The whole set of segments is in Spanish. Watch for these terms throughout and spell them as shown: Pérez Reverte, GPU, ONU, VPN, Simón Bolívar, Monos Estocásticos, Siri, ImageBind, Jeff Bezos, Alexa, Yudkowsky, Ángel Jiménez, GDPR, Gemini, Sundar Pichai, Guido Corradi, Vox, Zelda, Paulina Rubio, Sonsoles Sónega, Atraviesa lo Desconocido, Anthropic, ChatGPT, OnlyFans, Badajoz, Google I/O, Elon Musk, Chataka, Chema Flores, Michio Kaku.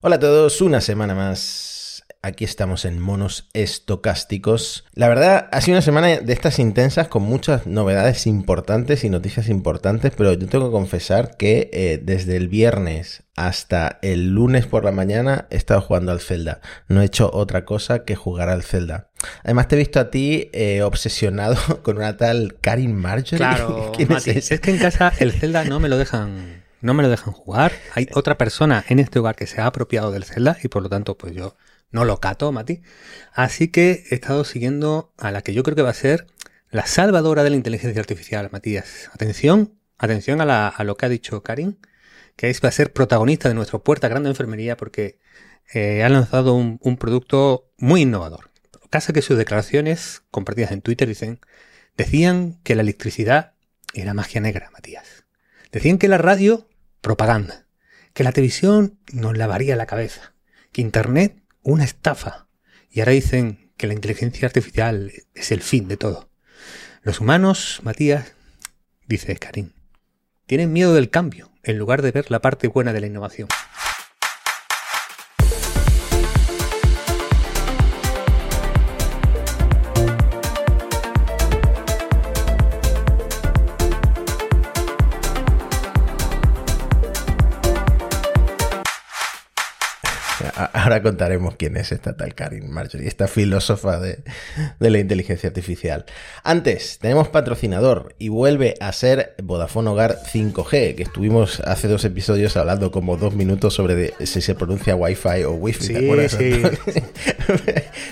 Hola a todos, una semana más. Aquí estamos en Monos Estocásticos. La verdad, ha sido una semana de estas intensas con muchas novedades importantes y noticias importantes, pero yo tengo que confesar que desde el viernes hasta el lunes por la mañana he estado jugando al Zelda. No he hecho otra cosa que jugar al Zelda. Además te he visto a ti obsesionado con una tal Caryn Marjorie. Claro, Mati, es que en casa el Zelda no me lo dejan jugar. Hay otra persona en este hogar que se ha apropiado del Zelda y por lo tanto pues yo no lo cato, Mati. Así que he estado siguiendo a la que yo creo que va a ser la salvadora de la inteligencia artificial, Matías. Atención a lo que ha dicho Caryn, que va a ser protagonista de nuestro Puerta Grande de Enfermería porque ha lanzado un producto muy innovador. Casi que sus declaraciones compartidas en Twitter decían que la electricidad era magia negra, Matías. Decían que la radio, propaganda. Que la televisión nos lavaría la cabeza. Que Internet, una estafa. Y ahora dicen que la inteligencia artificial es el fin de todo. Los humanos, Matías, dice Caryn, tienen miedo del cambio, en lugar de ver la parte buena de la innovación. Ahora contaremos quién es esta tal Caryn Marjorie, esta filósofa de la inteligencia artificial. Antes, tenemos patrocinador y vuelve a ser Vodafone Hogar 5G, que estuvimos hace 2 episodios hablando como 2 minutos sobre si se pronuncia Wi-Fi o Wi-Fi, sí, ¿te acuerdas? Sí.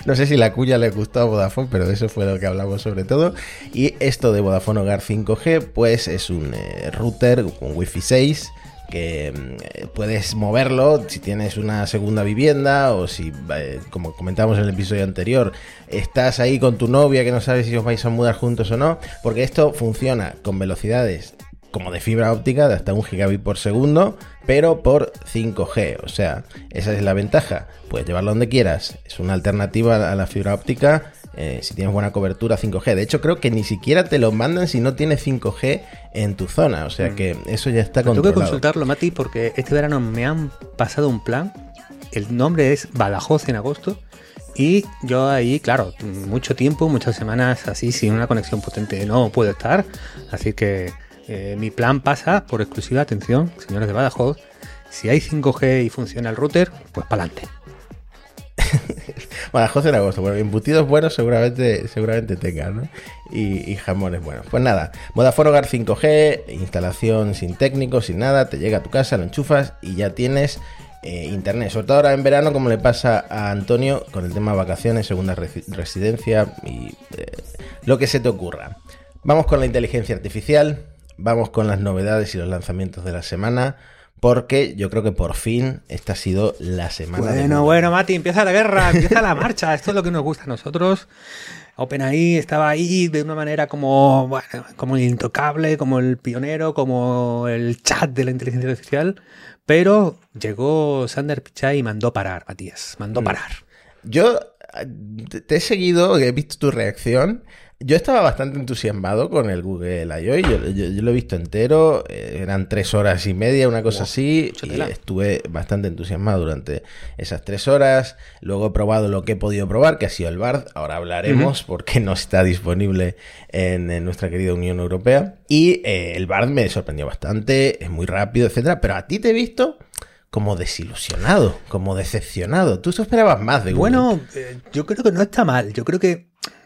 No sé si la cuya le gustó a Vodafone, pero eso fue lo que hablamos sobre todo. Y esto de Vodafone Hogar 5G, pues es un router con Wi-Fi 6, que puedes moverlo si tienes una segunda vivienda o si, como comentábamos en el episodio anterior, estás ahí con tu novia que no sabes si os vais a mudar juntos o no, porque esto funciona con velocidades como de fibra óptica de hasta 1 gigabit por segundo, pero por 5G, o sea, esa es la ventaja, puedes llevarlo donde quieras, es una alternativa a la fibra óptica. Si tienes buena cobertura 5G. De hecho, creo que ni siquiera te lo mandan si no tienes 5G en tu zona. O sea que eso ya está controlado. Tengo que consultarlo, Mati, porque este verano me han pasado un plan. El nombre es Badajoz en agosto. Y yo ahí, claro, mucho tiempo, muchas semanas así, sin una conexión potente no puedo estar. Así que mi plan pasa por exclusiva. Atención, señores de Badajoz. Si hay 5G y funciona el router, pues para adelante. Badajoz en agosto, bueno, embutidos buenos seguramente tengan, ¿no? Y jamones buenos. Pues nada, Vodafone Hogar 5G, instalación sin técnico, sin nada, te llega a tu casa, lo enchufas y ya tienes internet. Sobre todo ahora en verano, como le pasa a Antonio con el tema vacaciones, segunda residencia y lo que se te ocurra. Vamos con la inteligencia artificial, vamos con las novedades y los lanzamientos de la semana. Porque yo creo que por fin esta ha sido la semana. Bueno, Mati, empieza la guerra, empieza la marcha. Esto es lo que nos gusta a nosotros. OpenAI estaba ahí de una manera como el intocable, como el pionero, como el chat de la inteligencia artificial. Pero llegó Sundar Pichai y mandó parar, Matías. Mandó parar. Yo te he seguido, he visto tu reacción. Yo estaba bastante entusiasmado con el Google I/O, yo lo he visto entero, eran 3 horas y media, una cosa así, y estuve bastante entusiasmado durante esas 3 horas, luego he probado lo que he podido probar, que ha sido el Bard, ahora hablaremos porque no está disponible en nuestra querida Unión Europea, y el Bard me sorprendió bastante, es muy rápido, etcétera, pero a ti te he visto como desilusionado, como decepcionado, tú te esperabas más de Google. Bueno, yo creo que no está mal, yo creo que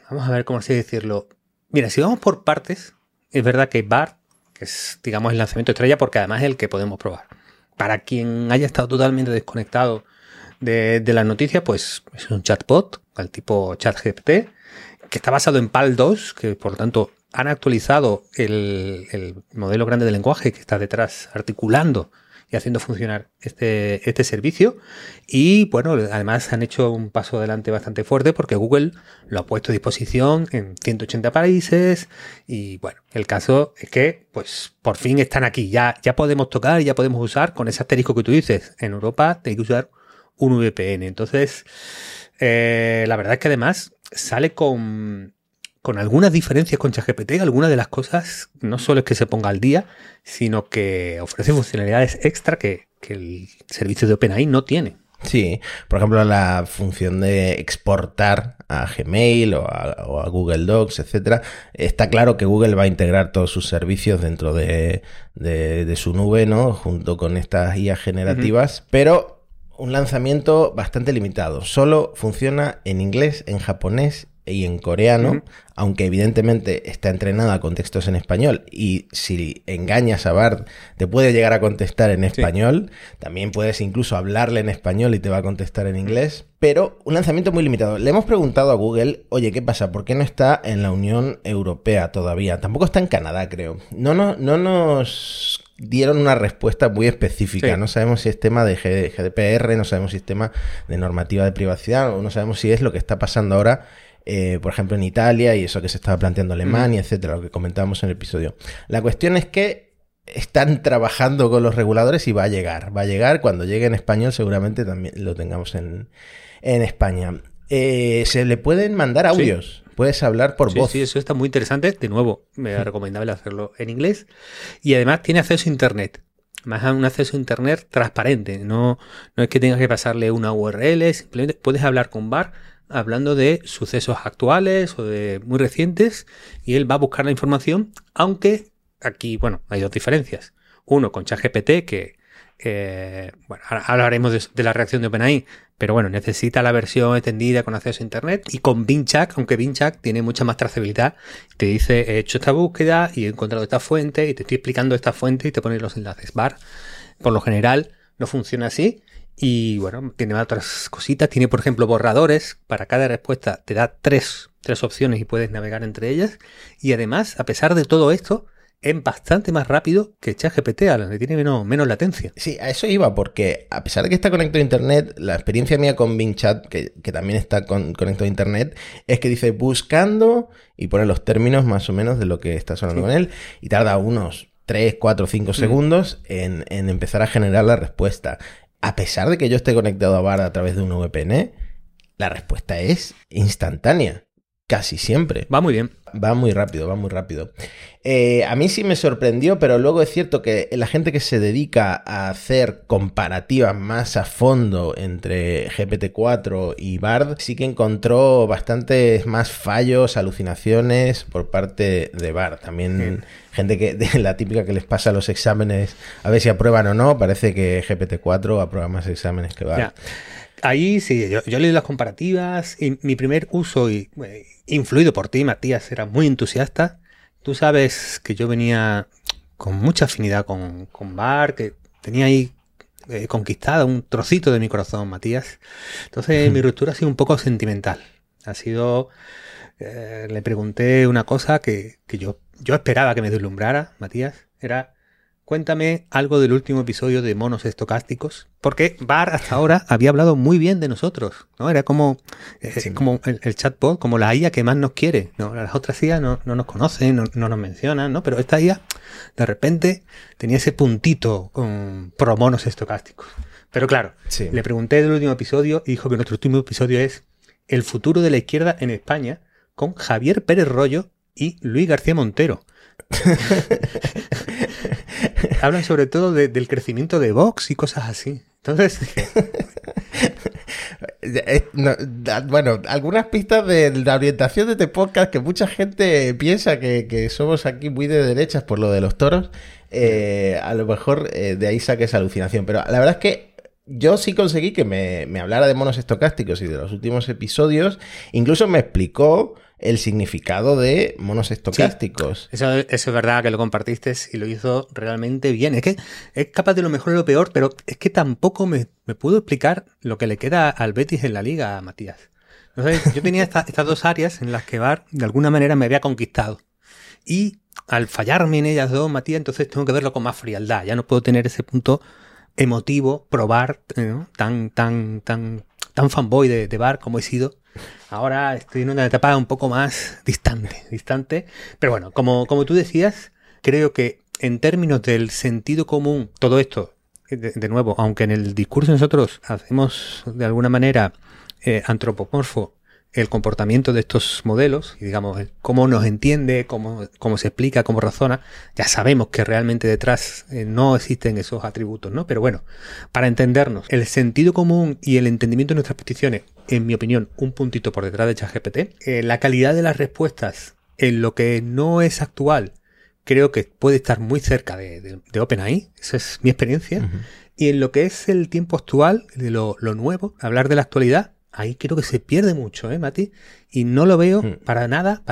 vamos a ver cómo así decirlo. Mira, si vamos por partes, es verdad que Bard, que es, digamos, el lanzamiento estrella, porque además es el que podemos probar. Para quien haya estado totalmente desconectado de las noticias, pues es un chatbot, al tipo ChatGPT, que está basado en PaLM 2, que por lo tanto han actualizado el modelo grande de lenguaje que está detrás articulando y haciendo funcionar este servicio. Y bueno, además han hecho un paso adelante bastante fuerte porque Google lo ha puesto a disposición en 180 países. Y bueno, el caso es que pues por fin están aquí. Ya podemos tocar, ya podemos usar, con ese asterisco que tú dices, en Europa tenéis que usar un VPN. Entonces, la verdad es que además sale con algunas diferencias con ChatGPT, algunas de las cosas no solo es que se ponga al día, sino que ofrece funcionalidades extra que el servicio de OpenAI no tiene. Sí, por ejemplo, la función de exportar a Gmail o a Google Docs, etcétera. Está claro que Google va a integrar todos sus servicios dentro de su nube, ¿no? Junto con estas IA generativas, pero un lanzamiento bastante limitado. Solo funciona en inglés, en japonés y en coreano, aunque evidentemente está entrenada con textos en español, y si engañas a Bard te puede llegar a contestar en español, también puedes incluso hablarle en español y te va a contestar en inglés, pero un lanzamiento muy limitado. Le hemos preguntado a Google, oye, ¿qué pasa? ¿Por qué no está en la Unión Europea todavía? Tampoco está en Canadá, creo. No nos dieron una respuesta muy específica. Sí. No sabemos si es tema de GDPR, no sabemos si es tema de normativa de privacidad, o no sabemos si es lo que está pasando ahora, por ejemplo, en Italia, y eso que se estaba planteando Alemania, etcétera, lo que comentábamos en el episodio. La cuestión es que están trabajando con los reguladores y va a llegar. Cuando llegue en español seguramente también lo tengamos en España. Se le pueden mandar audios. Sí. Puedes hablar por voz. Sí, eso está muy interesante. De nuevo, me es recomendable hacerlo en inglés. Y además tiene acceso a internet. Más a un acceso a internet transparente. No es que tengas que pasarle una URL. Simplemente puedes hablar con Bard hablando de sucesos actuales o de muy recientes, y él va a buscar la información, aunque aquí, bueno, hay dos diferencias. Uno, con ChatGPT, que ahora hablaremos de la reacción de OpenAI, pero bueno, necesita la versión extendida con acceso a internet, y con Bing Chat, aunque Bing Chat tiene mucha más trazabilidad, te dice, he hecho esta búsqueda y he encontrado esta fuente y te estoy explicando esta fuente y te pone los enlaces. Bard, por lo general, no funciona así. Y bueno, tiene otras cositas. Tiene, por ejemplo, borradores. Para cada respuesta te da tres opciones y puedes navegar entre ellas. Y además, a pesar de todo esto, es bastante más rápido que ChatGPT, a donde tiene menos latencia. Sí, a eso iba, porque a pesar de que está conectado a internet, la experiencia mía con Bing Chat, que también está conectado a internet, es que dice buscando y pone los términos más o menos de lo que está sonando con él, y tarda unos 3, 4, 5 segundos en empezar a generar la respuesta. A pesar de que yo esté conectado a Bard a través de un VPN, la respuesta es instantánea, casi siempre. Va muy bien. Va muy rápido. A mí sí me sorprendió, pero luego es cierto que la gente que se dedica a hacer comparativas más a fondo entre GPT-4 y Bard sí que encontró bastantes más fallos, alucinaciones por parte de Bard. También gente que de la típica que les pasa los exámenes a ver si aprueban o no, parece que GPT-4 aprueba más exámenes que Bard. Ya. Ahí sí, yo leí las comparativas y mi primer uso, y influido por ti, Matías, era muy entusiasta. Tú sabes que yo venía con mucha afinidad con Bard, que tenía ahí conquistado un trocito de mi corazón, Matías. Entonces mi ruptura ha sido un poco sentimental. Ha sido, le pregunté una cosa que yo esperaba que me deslumbrara, Matías, era... Cuéntame algo del último episodio de Monos Estocásticos, porque Bard hasta ahora había hablado muy bien de nosotros, ¿no? Era como el chatbot, como la IA que más nos quiere, ¿no? Las otras IA no nos conocen, no nos mencionan, ¿no? Pero esta IA, de repente, tenía ese puntito con pro Monos Estocásticos. Pero claro, le pregunté del último episodio y dijo que nuestro último episodio es El futuro de la izquierda en España, con Javier Pérez Royo y Luis García Montero. Hablan sobre todo del crecimiento de Vox y cosas así. Entonces... bueno, algunas pistas de la orientación de este podcast, que mucha gente piensa que somos aquí muy de derechas por lo de los toros. A lo mejor de ahí saques alucinación. Pero la verdad es que yo sí conseguí que me hablara de Monos Estocásticos y de los últimos episodios. Incluso me explicó el significado de monos estocásticos. Sí, eso es verdad que lo compartiste y lo hizo realmente bien. Es que es capaz de lo mejor y lo peor, pero es que tampoco me pudo explicar lo que le queda al Betis en la Liga, Matías. Entonces, yo tenía estas dos áreas en las que Bard de alguna manera me había conquistado. Y al fallarme en ellas dos, Matías, entonces tengo que verlo con más frialdad. Ya no puedo tener ese punto emotivo, probar, ¿no? tan fanboy de Bard como he sido. Ahora estoy en una etapa un poco más distante. Pero bueno, como tú decías, creo que en términos del sentido común, todo esto, de nuevo, aunque en el discurso nosotros hacemos de alguna manera antropomorfo el comportamiento de estos modelos, y digamos cómo nos entiende, cómo se explica, cómo razona. Ya sabemos que realmente detrás no existen esos atributos, ¿no? Pero bueno, para entendernos, el sentido común y el entendimiento de nuestras peticiones, en mi opinión, un puntito por detrás de ChatGPT. La calidad de las respuestas en lo que no es actual, creo que puede estar muy cerca de OpenAI, esa es mi experiencia. Uh-huh. Y en lo que es el tiempo actual, de lo nuevo, hablar de la actualidad, ahí creo que se pierde mucho, Mati, y no lo veo para nada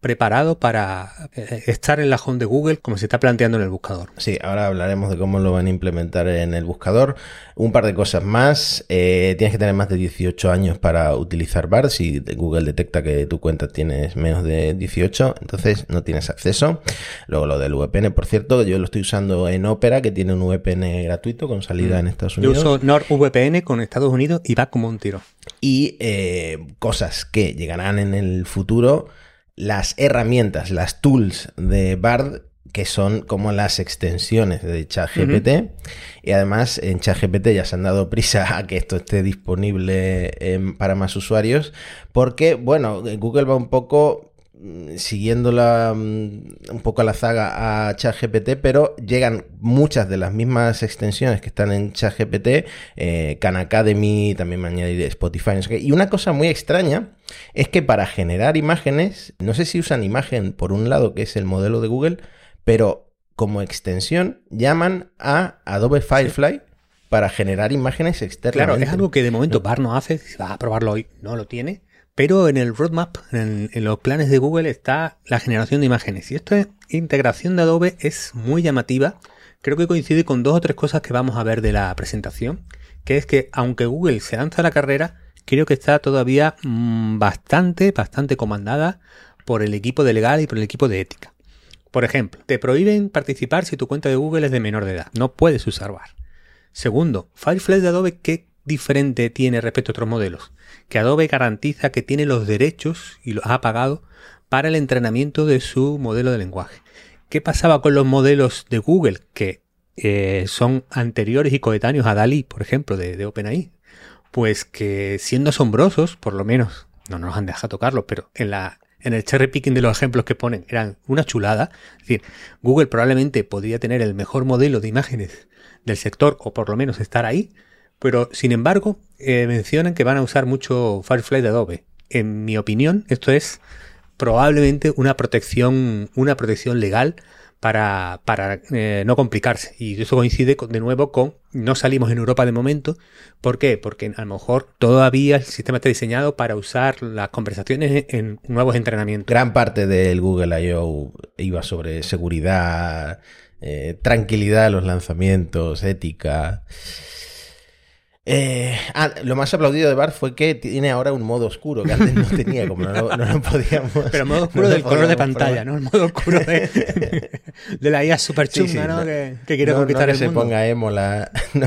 preparado para estar en la home de Google como se está planteando en el buscador. Sí, ahora hablaremos de cómo lo van a implementar en el buscador. Un par de cosas más. Tienes que tener más de 18 años para utilizar Bard. Si Google detecta que tu cuenta tienes menos de 18, entonces no tienes acceso. Luego lo del VPN, por cierto, yo lo estoy usando en Opera, que tiene un VPN gratuito con salida en Estados Unidos. Yo uso NordVPN con Estados Unidos y va como un tiro. Y cosas que llegarán en el futuro, las herramientas, las tools de Bard, que son como las extensiones de ChatGPT. Uh-huh. Y además en ChatGPT ya se han dado prisa a que esto esté disponible para más usuarios, porque bueno, Google va un poco siguiendo un poco a la zaga a ChatGPT, pero llegan muchas de las mismas extensiones que están en ChatGPT, Khan Academy, también me añadiré Spotify, no sé qué. Y una cosa muy extraña es que para generar imágenes, no sé si usan imagen por un lado, que es el modelo de Google, pero como extensión llaman a Adobe Firefly para generar imágenes externas. Claro, es algo que de momento Bard no hace, si vas a probarlo hoy no lo tiene. Pero en el roadmap, en los planes de Google, está la generación de imágenes. Y esta integración de Adobe es muy llamativa. Creo que coincide con dos o tres cosas que vamos a ver de la presentación. Que es que, aunque Google se lanza a la carrera, creo que está todavía bastante comandada por el equipo de legal y por el equipo de ética. Por ejemplo, te prohíben participar si tu cuenta de Google es de menor de edad. No puedes usar Bard. Segundo, Firefly de Adobe, ¿qué diferente tiene respecto a otros modelos? Que Adobe garantiza que tiene los derechos y los ha pagado para el entrenamiento de su modelo de lenguaje. ¿Qué pasaba con los modelos de Google que son anteriores y coetáneos a DALL-E, por ejemplo, de OpenAI? Pues que siendo asombrosos, por lo menos, no nos han dejado tocarlos, pero en el cherry picking de los ejemplos que ponen eran una chulada. Es decir, Google probablemente podría tener el mejor modelo de imágenes del sector, o por lo menos estar ahí. Pero, sin embargo, mencionan que van a usar mucho Firefly de Adobe. En mi opinión, esto es probablemente una protección legal para no complicarse. Y eso coincide de nuevo con no salimos en Europa de momento. ¿Por qué? Porque a lo mejor todavía el sistema está diseñado para usar las conversaciones en nuevos entrenamientos. Gran parte del Google I/O iba sobre seguridad, tranquilidad de los lanzamientos, ética. Lo más aplaudido de Bard fue que tiene ahora un modo oscuro que antes no tenía, como no lo podíamos. Pero modo oscuro del color de pantalla, ¿no? El modo oscuro de la IA super chunga, sí, ¿no? Que quiere conquistar el mundo. No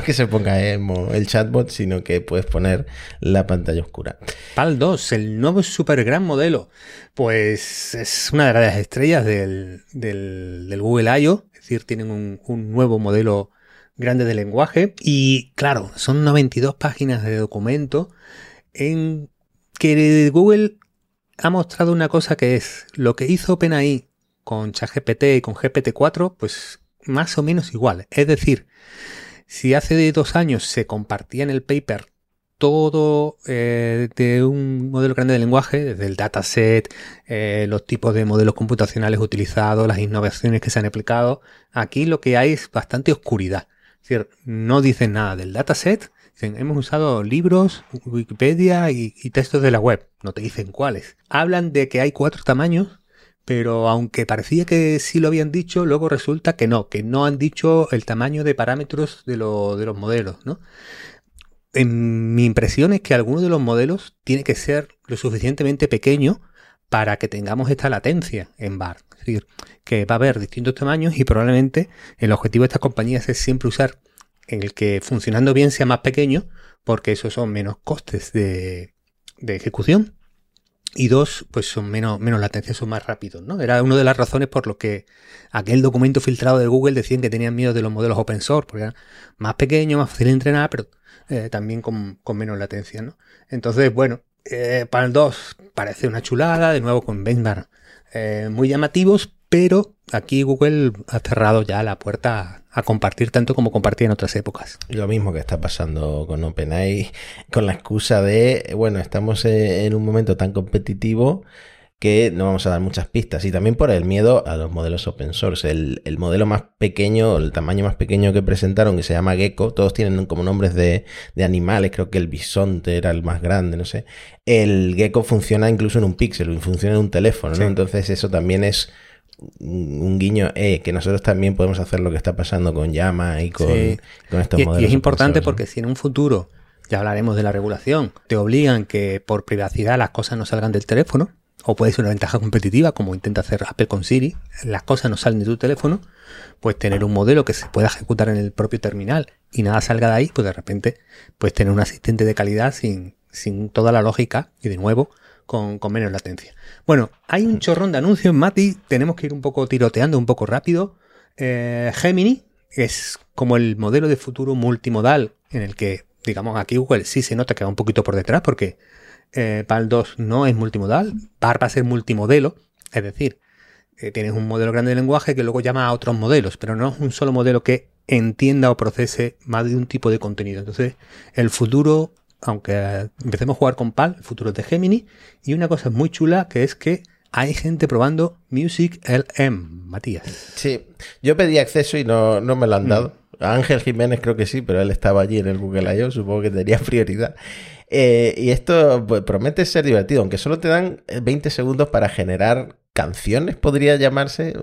que se ponga emo el chatbot, sino que puedes poner la pantalla oscura. PaLM 2, el nuevo super gran modelo, pues es una de las estrellas del Google I/O. Es decir, tienen un nuevo modelo grande de lenguaje y, claro, son 92 páginas de documento en que Google ha mostrado una cosa que es lo que hizo OpenAI con ChatGPT y con GPT-4, pues más o menos igual. Es decir, si hace 2 años se compartía en el paper todo de un modelo grande de lenguaje, desde el dataset, los tipos de modelos computacionales utilizados, las innovaciones que se han aplicado, aquí lo que hay es bastante oscuridad. Es decir, no dicen nada del dataset, dicen hemos usado libros, Wikipedia y textos de la web, no te dicen cuáles. Hablan de que hay 4 tamaños, pero aunque parecía que sí lo habían dicho, luego resulta que no han dicho el tamaño de parámetros de los modelos, ¿no? En mi impresión es que alguno de los modelos tiene que ser lo suficientemente pequeño para que tengamos esta latencia en Bard. Es decir, que va a haber distintos tamaños y probablemente el objetivo de estas compañías es siempre usar el que funcionando bien sea más pequeño, porque esos son menos costes de ejecución y 2, pues son menos latencia, son más rápidos, ¿no? Era una de las razones por lo que aquel documento filtrado de Google decían que tenían miedo de los modelos open source, porque eran más pequeños, más fácil de entrenar, pero también con menos latencia, ¿no? Entonces, bueno, PaLM 2 parece una chulada, de nuevo con benchmark muy llamativos, pero aquí Google ha cerrado ya la puerta a compartir tanto como compartía en otras épocas. Lo mismo que está pasando con OpenAI, con la excusa de, bueno, estamos en un momento tan competitivo que no vamos a dar muchas pistas, y también por el miedo a los modelos open source. El modelo más pequeño, el tamaño más pequeño que presentaron, que se llama Gecko, todos tienen como nombres de animales, creo que el bisonte era el más grande, no sé. El Gecko funciona incluso en un píxel, funciona en un teléfono, ¿no? Sí. Entonces eso también es un guiño, que nosotros también podemos hacer lo que está pasando con llama y con estos modelos. Y es importante porque si en un futuro, ya hablaremos de la regulación, te obligan que por privacidad las cosas no salgan del teléfono, o puede ser una ventaja competitiva, como intenta hacer Apple con Siri, las cosas no salen de tu teléfono, pues tener un modelo que se pueda ejecutar en el propio terminal y nada salga de ahí, pues de repente pues tener un asistente de calidad sin toda la lógica y de nuevo con menos latencia. Bueno, hay un chorrón de anuncios, Mati, tenemos que ir un poco tiroteando, un poco rápido. Gemini es como el modelo de futuro multimodal en el que, digamos, aquí Google sí se nota que va un poquito por detrás porque PaLM 2 no es multimodal, Bard va a ser multimodelo, es decir, tienes un modelo grande de lenguaje que luego llama a otros modelos, pero no es un solo modelo que entienda o procese más de un tipo de contenido. Entonces, el futuro, aunque empecemos a jugar con PaLM, el futuro es de Gemini, y una cosa muy chula que es que hay gente probando Music LM, Matías. Sí, yo pedí acceso y no me lo han dado. Ángel Jiménez creo que sí, pero él estaba allí en el Google I/O, supongo que tenía prioridad. Y esto pues, promete ser divertido, aunque solo te dan 20 segundos para generar canciones, podría llamarse,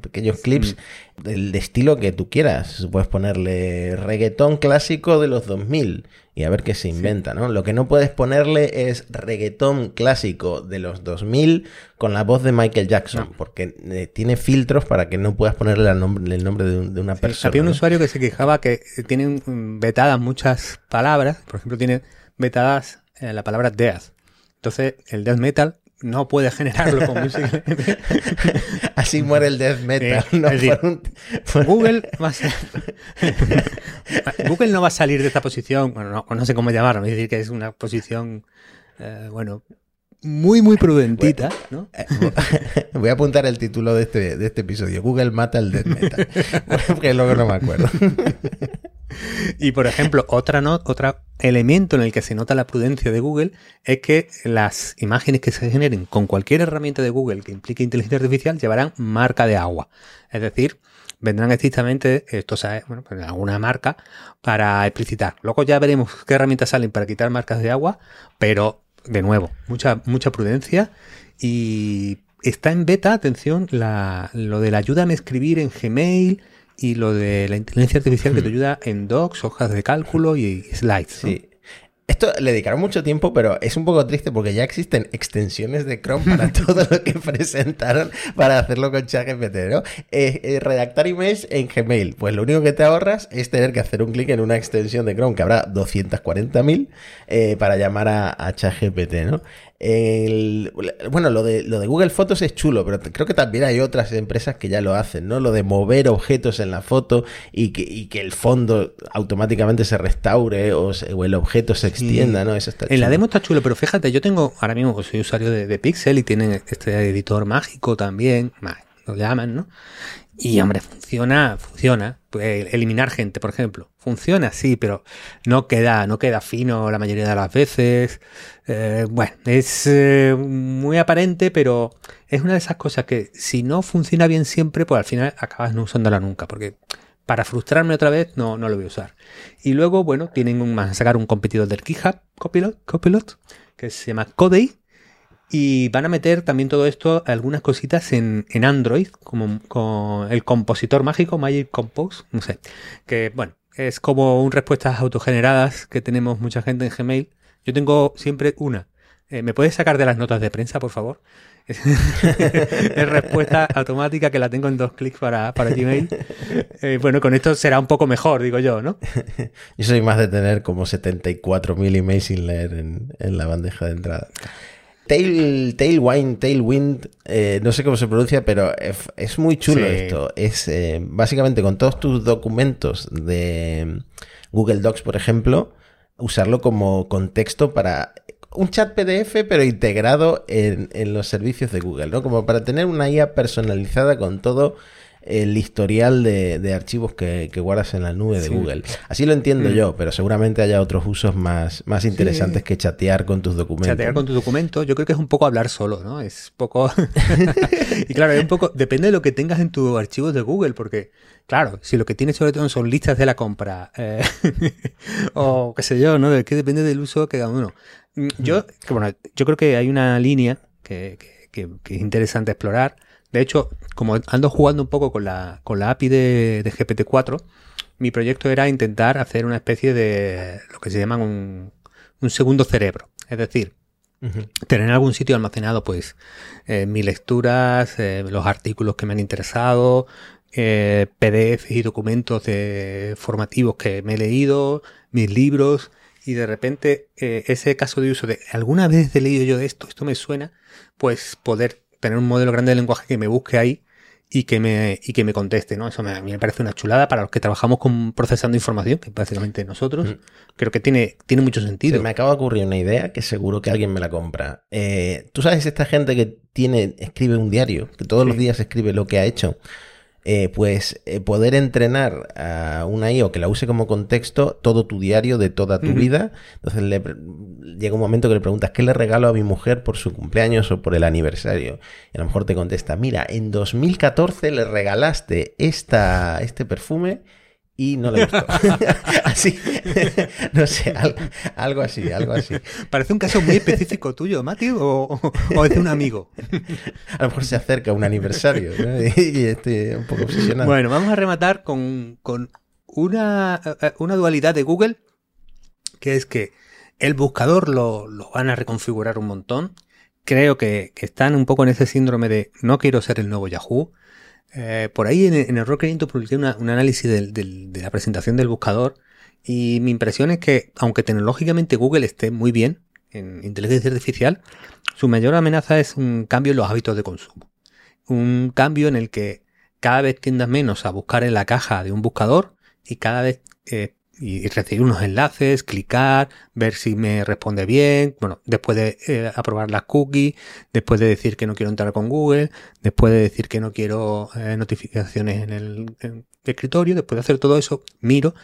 pequeños clips del estilo que tú quieras. Puedes ponerle reggaetón clásico de los 2000 y a ver qué se inventa, ¿no? Lo que no puedes ponerle es reggaetón clásico de los 2000 con la voz de Michael Jackson, porque tiene filtros para que no puedas ponerle el nombre de una persona. Había un usuario que se quejaba que tienen vetadas muchas palabras, por ejemplo, tiene vetadas la palabra death. Entonces, el death metal no puede generarlo con música. Así muere el death metal. No, es decir, Google no va a salir de esta posición, bueno, no sé cómo llamarlo, es decir, que es una posición, muy, muy prudentita, ¿no? Voy a apuntar el título de este episodio, Google mata el death metal, porque luego no me acuerdo. Y por ejemplo, otro elemento en el que se nota la prudencia de Google es que las imágenes que se generen con cualquier herramienta de Google que implique inteligencia artificial llevarán marca de agua. Es decir, vendrán estrictamente alguna marca para explicitar. Luego ya veremos qué herramientas salen para quitar marcas de agua, pero de nuevo, mucha prudencia. Y está en beta, atención, lo de la ayúdame a escribir en Gmail. Y lo de la inteligencia artificial que te ayuda en docs, hojas de cálculo y slides, ¿no? Sí. Esto le dedicaron mucho tiempo, pero es un poco triste porque ya existen extensiones de Chrome para todo lo que presentaron para hacerlo con ChatGPT, ¿no? Redactar emails en Gmail. Pues lo único que te ahorras es tener que hacer un clic en una extensión de Chrome, que habrá 240.000, para llamar a ChatGPT, ¿no? Bueno, lo de Google Fotos es chulo, pero creo que también hay otras empresas que ya lo hacen, ¿no? Lo de mover objetos en la foto y que el fondo automáticamente se restaure o el objeto se extienda, ¿no? Eso está chulo. En la demo está chulo, pero fíjate, yo tengo ahora mismo, soy usuario de Pixel y tienen este editor mágico también, lo llaman, ¿no? Y hombre, funciona. Pues eliminar gente, por ejemplo. Funciona, sí, pero no queda fino la mayoría de las veces. Es muy aparente, pero es una de esas cosas que si no funciona bien siempre, pues al final acabas no usándola nunca, porque para frustrarme otra vez no lo voy a usar. Y luego, bueno, van a sacar un competidor del GitHub, Copilot, que se llama Codey. Y van a meter también todo esto, algunas cositas en Android, como con el compositor mágico, Magic Compose, no sé. Que, bueno, es como un respuestas autogeneradas que tenemos mucha gente en Gmail. Yo tengo siempre una. ¿Me puedes sacar de las notas de prensa, por favor? Es respuesta automática que la tengo en 2 clics para Gmail. Bueno, con esto será un poco mejor, digo yo, ¿no? Yo soy más de tener como 74.000 emails sin leer en la bandeja de entrada. Tailwind, no sé cómo se pronuncia, pero es muy chulo esto. Es básicamente con todos tus documentos de Google Docs, por ejemplo, usarlo como contexto para un chat PDF, pero integrado en los servicios de Google, ¿no? Como para tener una IA personalizada con todo el historial de archivos que guardas en la nube de Google. Así lo entiendo yo, pero seguramente haya otros usos más interesantes que chatear con tus documentos. Chatear con tus documentos, yo creo que es un poco hablar solo, ¿no? Es poco... Y claro, es un poco... Depende de lo que tengas en tus archivos de Google, porque, claro, si lo que tienes sobre todo son listas de la compra, o qué sé yo, ¿no? Es que depende del uso que haga uno. Yo creo que hay una línea que es interesante explorar. De hecho, como ando jugando un poco con la API de GPT-4, mi proyecto era intentar hacer una especie de lo que se llama un segundo cerebro. Es decir, tener en algún sitio almacenado pues mis lecturas, los artículos que me han interesado, PDFs y documentos formativos que me he leído, mis libros... Y de repente ese caso de uso de alguna vez he leído yo de esto me suena, pues poder tener un modelo grande de lenguaje que me busque ahí y que me conteste, ¿no? Eso a mí me parece una chulada para los que trabajamos procesando información, que básicamente nosotros. Creo que tiene mucho sentido. Se me acaba de ocurrir una idea que seguro que alguien me la compra. Tú sabes, esta gente que escribe un diario, que todos los días escribe lo que ha hecho. Poder entrenar a una I.O. que la use como contexto todo tu diario de toda tu vida. Entonces llega un momento que le preguntas ¿qué le regalo a mi mujer por su cumpleaños o por el aniversario? Y a lo mejor te contesta, mira, en 2014 le regalaste este perfume y no le gustó. Así, no sé, algo así. Parece un caso muy específico tuyo, Mati, o es de un amigo. A lo mejor se acerca un aniversario, ¿no? Y estoy un poco obsesionado. Bueno, vamos a rematar con una dualidad de Google, que es que el buscador lo van a reconfigurar un montón. Creo que están un poco en ese síndrome de no quiero ser el nuevo Yahoo. Por ahí en el Rock 500 publiqué un análisis de la presentación del buscador y mi impresión es que, aunque tecnológicamente Google esté muy bien en inteligencia artificial, su mayor amenaza es un cambio en los hábitos de consumo. Un cambio en el que cada vez tiendas menos a buscar en la caja de un buscador y cada vez y recibir unos enlaces, clicar, ver si me responde bien, bueno, después de aprobar las cookies, después de decir que no quiero entrar con Google, después de decir que no quiero notificaciones en el escritorio, después de hacer todo eso, miro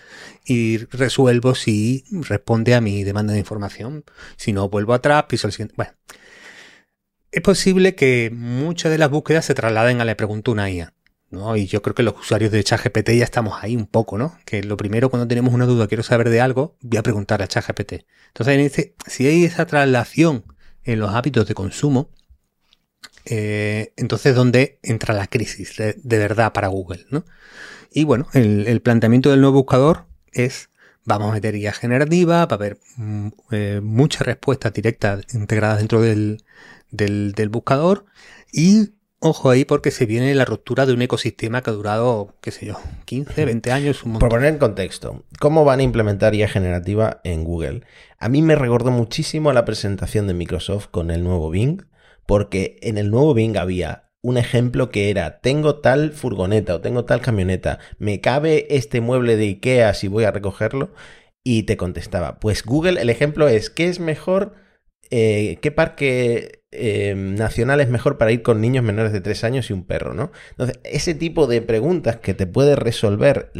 y resuelvo si responde a mi demanda de información, si no vuelvo atrás, piso el siguiente. Bueno, es posible que muchas de las búsquedas se trasladen a le pregunto una IA, ¿no? Y yo creo que los usuarios de ChatGPT ya estamos ahí un poco, ¿no? Que lo primero, cuando tenemos una duda, quiero saber de algo, voy a preguntar a ChatGPT. Entonces, si hay esa traslación en los hábitos de consumo, entonces ¿dónde entra la crisis de verdad para Google, ¿no? Y bueno, el planteamiento del nuevo buscador es, vamos a meter IA generativa, va a haber muchas respuestas directas integradas dentro del buscador y... Ojo ahí, porque se viene la ruptura de un ecosistema que ha durado, qué sé yo, 15, 20 años. Un montón. Por poner en contexto, ¿cómo van a implementar IA generativa en Google? A mí me recordó muchísimo a la presentación de Microsoft con el nuevo Bing, porque en el nuevo Bing había un ejemplo que era, tengo tal furgoneta o tengo tal camioneta, me cabe este mueble de IKEA si voy a recogerlo, y te contestaba. Pues Google, el ejemplo es, ¿qué es mejor? ¿Qué parque nacional es mejor para ir con niños menores de 3 años y un perro, ¿no? Entonces, ese tipo de preguntas que te puede resolver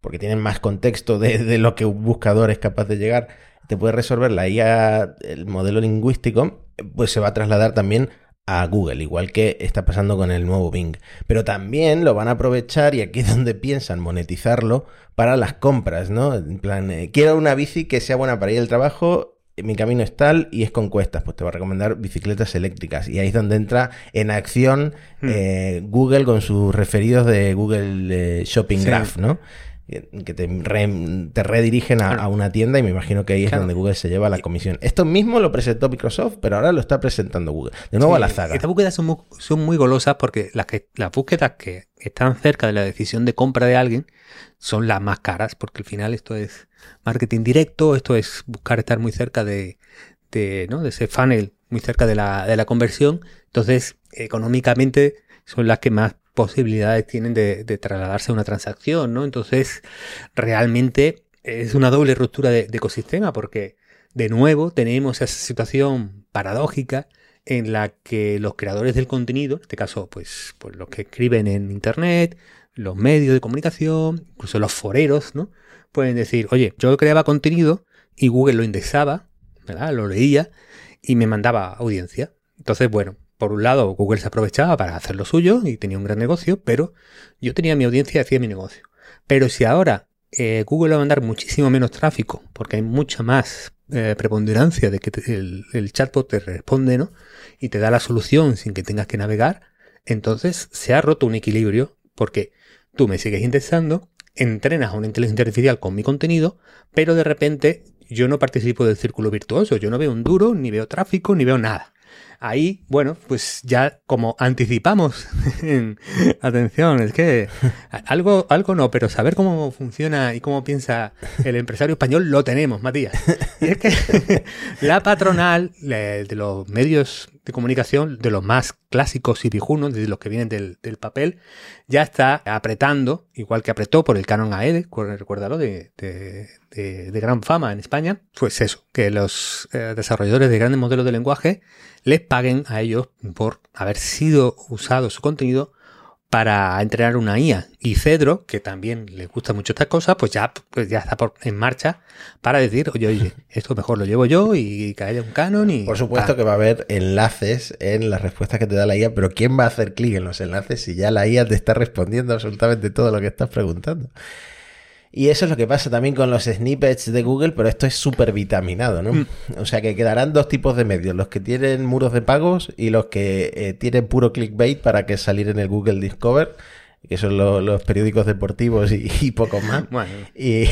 porque tienen más contexto de lo que un buscador es capaz de llegar, te puede resolver la IA, el modelo lingüístico, pues se va a trasladar también a Google, igual que está pasando con el nuevo Bing. Pero también lo van a aprovechar, y aquí es donde piensan monetizarlo, para las compras, ¿no? En plan, quiero una bici que sea buena para ir al trabajo, mi camino es tal y es con cuestas, pues te va a recomendar bicicletas eléctricas. Y ahí es donde entra en acción Google con sus referidos de Google Shopping Graph, ¿no? Que te redirigen a una tienda, y me imagino que ahí es donde Google se lleva la comisión. Esto mismo lo presentó Microsoft, pero ahora lo está presentando Google. De nuevo a la zaga. Estas búsquedas son muy golosas, porque las búsquedas que están cerca de la decisión de compra de alguien son las más caras, porque al final esto es marketing directo, esto es buscar estar muy cerca de ese funnel, muy cerca de la conversión. Entonces, económicamente son las que más posibilidades tienen de trasladarse a una transacción, ¿no? Entonces, realmente es una doble ruptura de ecosistema, porque de nuevo tenemos esa situación paradójica en la que los creadores del contenido, en este caso pues los que escriben en internet, los medios de comunicación, incluso los foreros, ¿no?, pueden decir, oye, yo creaba contenido y Google lo indexaba, ¿verdad?, lo leía y me mandaba audiencia. Entonces, bueno, por un lado Google se aprovechaba para hacer lo suyo y tenía un gran negocio, pero yo tenía mi audiencia y hacía mi negocio. Pero si ahora Google va a mandar muchísimo menos tráfico, porque hay mucha más preponderancia de que el chatbot te responde, ¿no?, y te da la solución sin que tengas que navegar, entonces se ha roto un equilibrio, porque tú me sigues indexando, entrenas a una inteligencia artificial con mi contenido, pero de repente yo no participo del círculo virtuoso, yo no veo un duro, ni veo tráfico, ni veo nada. Ahí, bueno, pues ya como anticipamos, atención, es que algo no, pero saber cómo funciona y cómo piensa el empresario español lo tenemos, Matías. Y es que la patronal de los medios de comunicación, de los más clásicos y viejunos, de los que vienen del papel, ya está apretando, igual que apretó por el canon AEDE, recuérdalo, de gran fama en España, pues eso, que los desarrolladores de grandes modelos de lenguaje les paguen a ellos por haber sido usado su contenido para entrenar una IA. Y Cedro, que también les gusta mucho estas cosas, pues ya está en marcha para decir, oye, esto mejor lo llevo yo y que haya un canon. Y por supuesto que va a haber enlaces en las respuestas que te da la IA, pero ¿quién va a hacer clic en los enlaces si ya la IA te está respondiendo absolutamente todo lo que estás preguntando? Y eso es lo que pasa también con los snippets de Google, pero esto es súper vitaminado, ¿no? O sea que quedarán dos tipos de medios, los que tienen muros de pagos y los que tienen puro clickbait para que salir en el Google Discover, que son los periódicos deportivos y poco más. Bueno. Y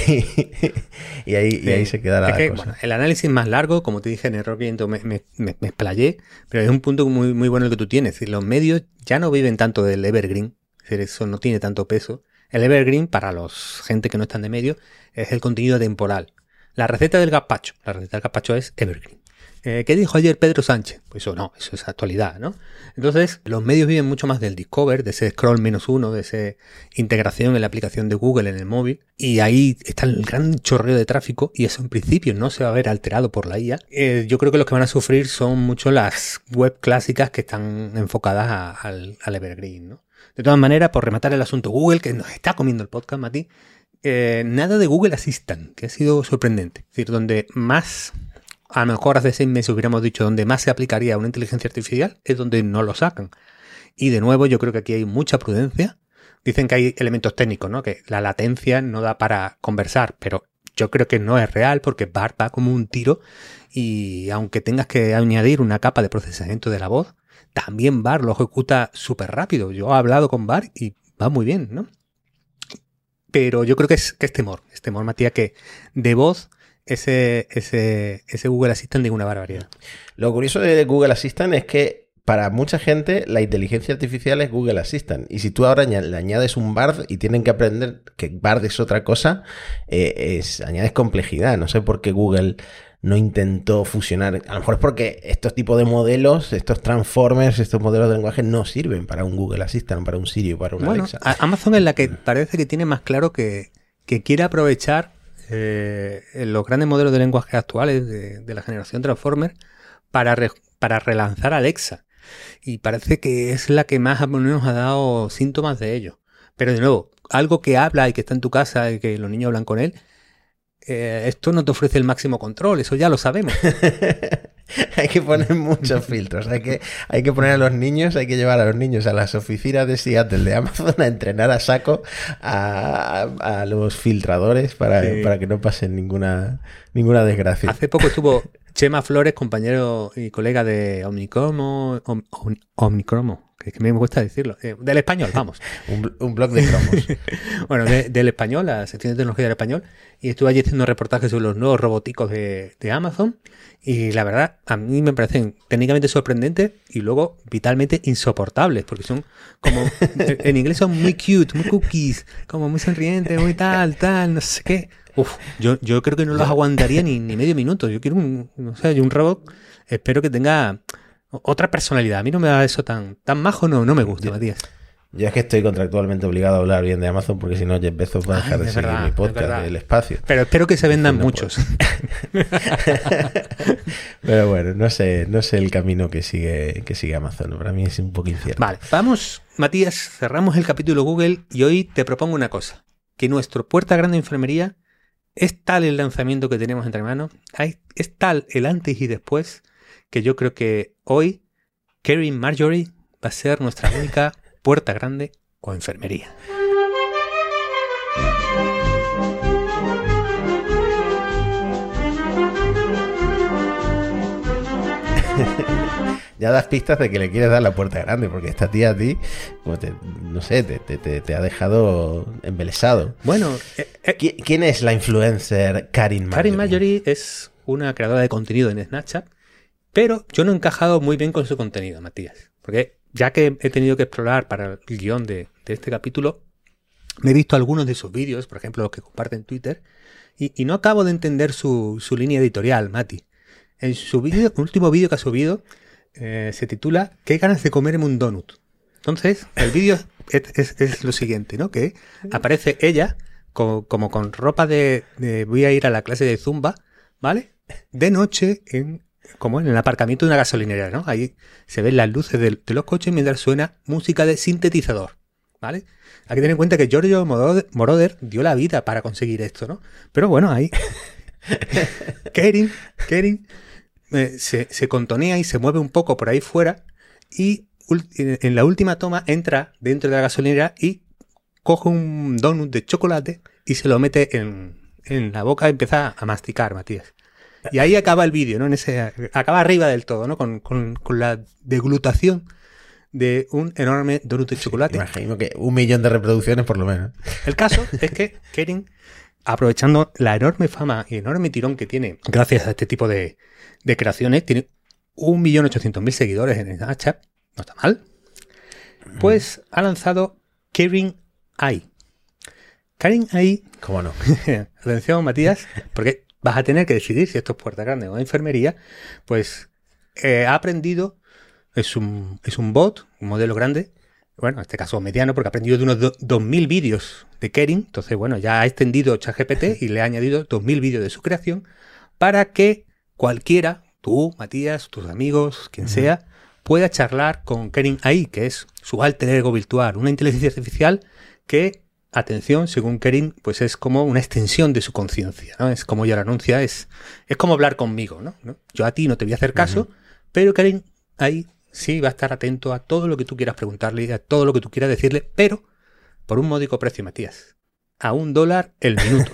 ahí se quedará la cosa. Bueno, el análisis más largo, como te dije en el Error 500, me explayé, pero es un punto muy, muy bueno el que tú tienes. Es decir, los medios ya no viven tanto del evergreen, es decir, eso no tiene tanto peso. El evergreen, para los gente que no están de medio, es el contenido temporal. La receta del gazpacho. La receta del gazpacho es evergreen. ¿Qué dijo ayer Pedro Sánchez? Pues eso es actualidad, ¿no? Entonces, los medios viven mucho más del discover, de ese scroll -1, de esa integración en la aplicación de Google en el móvil. Y ahí está el gran chorreo de tráfico y eso en principio no se va a ver alterado por la IA. Yo creo que los que van a sufrir son mucho las web clásicas que están enfocadas al evergreen, ¿no? De todas maneras, por rematar el asunto Google, que nos está comiendo el podcast, Mati, nada de Google Assistant, que ha sido sorprendente. Es decir, donde más, a lo mejor hace 6 meses hubiéramos dicho, donde más se aplicaría una inteligencia artificial es donde no lo sacan. Y de nuevo, yo creo que aquí hay mucha prudencia. Dicen que hay elementos técnicos, ¿no? Que la latencia no da para conversar, pero yo creo que no es real porque Bard va como un tiro y aunque tengas que añadir una capa de procesamiento de la voz, también Bard lo ejecuta súper rápido. Yo he hablado con Bard y va muy bien, ¿no? Pero yo creo que es temor, Matías, que de voz ese Google Assistant diga una barbaridad. Lo curioso de Google Assistant es que para mucha gente la inteligencia artificial es Google Assistant. Y si tú ahora le añades un Bard y tienen que aprender que Bard es otra cosa, añades complejidad. No sé por qué Google no intentó fusionar. A lo mejor es porque estos tipos de modelos, estos transformers, estos modelos de lenguaje no sirven para un Google Assistant, para un Siri, para una Alexa. Amazon es la que parece que tiene más claro que quiere aprovechar los grandes modelos de lenguaje actuales de la generación transformer para relanzar Alexa. Y parece que es la que más nos ha dado síntomas de ello. Pero de nuevo, algo que habla y que está en tu casa y que los niños hablan con él, esto no te ofrece el máximo control, eso ya lo sabemos. Hay que poner muchos filtros, hay que poner a los niños, hay que llevar a los niños a las oficinas de Seattle de Amazon a entrenar a saco a los filtradores para que no pasen ninguna desgracia. Hace poco estuvo Chema Flores, compañero y colega de Omnicromo. Que me gusta decirlo, del español, vamos. un blog de cromos. Bueno, del español, la sección de tecnología del español, y estuve allí haciendo reportajes sobre los nuevos roboticos de Amazon, y la verdad, a mí me parecen técnicamente sorprendentes y luego vitalmente insoportables, porque son como, en inglés son muy cute, muy cookies, como muy sonrientes, muy tal, no sé qué. Uf, yo creo que no los aguantaría ni medio minuto. Yo quiero un robot, espero que tenga otra personalidad. A mí no me da eso tan majo, no me gusta, Matías. Yo es que estoy contractualmente obligado a hablar bien de Amazon porque si no Jeff Bezos va a dejar de seguir mi podcast del espacio. Pero espero que se vendan muchos. Pero bueno, no sé el camino que sigue Amazon. Para mí es un poco incierto. Vale, vamos, Matías, cerramos el capítulo Google y hoy te propongo una cosa. Que nuestro puerta grande de enfermería es tal el lanzamiento que tenemos entre manos, es tal el antes y después, que yo creo que hoy Caryn Marjorie va a ser nuestra única puerta grande o enfermería. Ya das pistas de que le quieres dar la puerta grande, porque esta tía a ti, como te ha dejado embelesado. Bueno, ¿quién es la influencer Caryn Marjorie? Caryn Marjorie es una creadora de contenido en Snapchat, pero yo no he encajado muy bien con su contenido, Matías. Porque ya que he tenido que explorar para el guión de este capítulo, me he visto algunos de sus vídeos, por ejemplo, los que comparte en Twitter, y no acabo de entender su línea editorial, Mati. En su último vídeo que ha subido, se titula "¿Qué ganas de comerme un donut?". Entonces, el vídeo es lo siguiente, ¿no? Que aparece ella como con ropa de voy a ir a la clase de zumba, ¿vale? De noche como en el aparcamiento de una gasolinera, ¿no? Ahí se ven las luces de los coches mientras suena música de sintetizador, ¿vale? Hay que tener en cuenta que Giorgio Moroder dio la vida para conseguir esto, ¿no? Pero bueno, ahí Caryn se contonea y se mueve un poco por ahí fuera y en la última toma entra dentro de la gasolinera y coge un donut de chocolate y se lo mete en la boca y empieza a masticar, Matías. Y ahí acaba el vídeo, ¿no? Acaba arriba del todo, ¿no? Con la deglutación de un enorme donut de chocolate. Imagino que 1 millón de reproducciones por lo menos. El caso es que Caryn, aprovechando la enorme fama y enorme tirón que tiene gracias a este tipo de creaciones, tiene 1.800.000 seguidores en Snapchat, no está mal, pues ha lanzado Caryn I. Caryn I... ¿Cómo no? Atención, Matías, porque vas a tener que decidir si esto es puerta grande o enfermería. Pues ha aprendido, es un bot, un modelo grande, bueno, en este caso mediano, porque ha aprendido de unos 2.000 vídeos de Caryn. Entonces, bueno, ya ha extendido ChatGPT y le ha añadido 2.000 vídeos de su creación para que cualquiera, tú, Matías, tus amigos, quien sea, pueda charlar con Caryn AI, que es su alter ego virtual, una inteligencia artificial que... Atención, según Caryn, pues es como una extensión de su conciencia, ¿no? Es como ella lo anuncia, es como hablar conmigo, ¿no? Yo a ti no te voy a hacer caso, pero Caryn ahí sí va a estar atento a todo lo que tú quieras preguntarle, a todo lo que tú quieras decirle, pero por un módico precio, Matías, a $1 el minuto.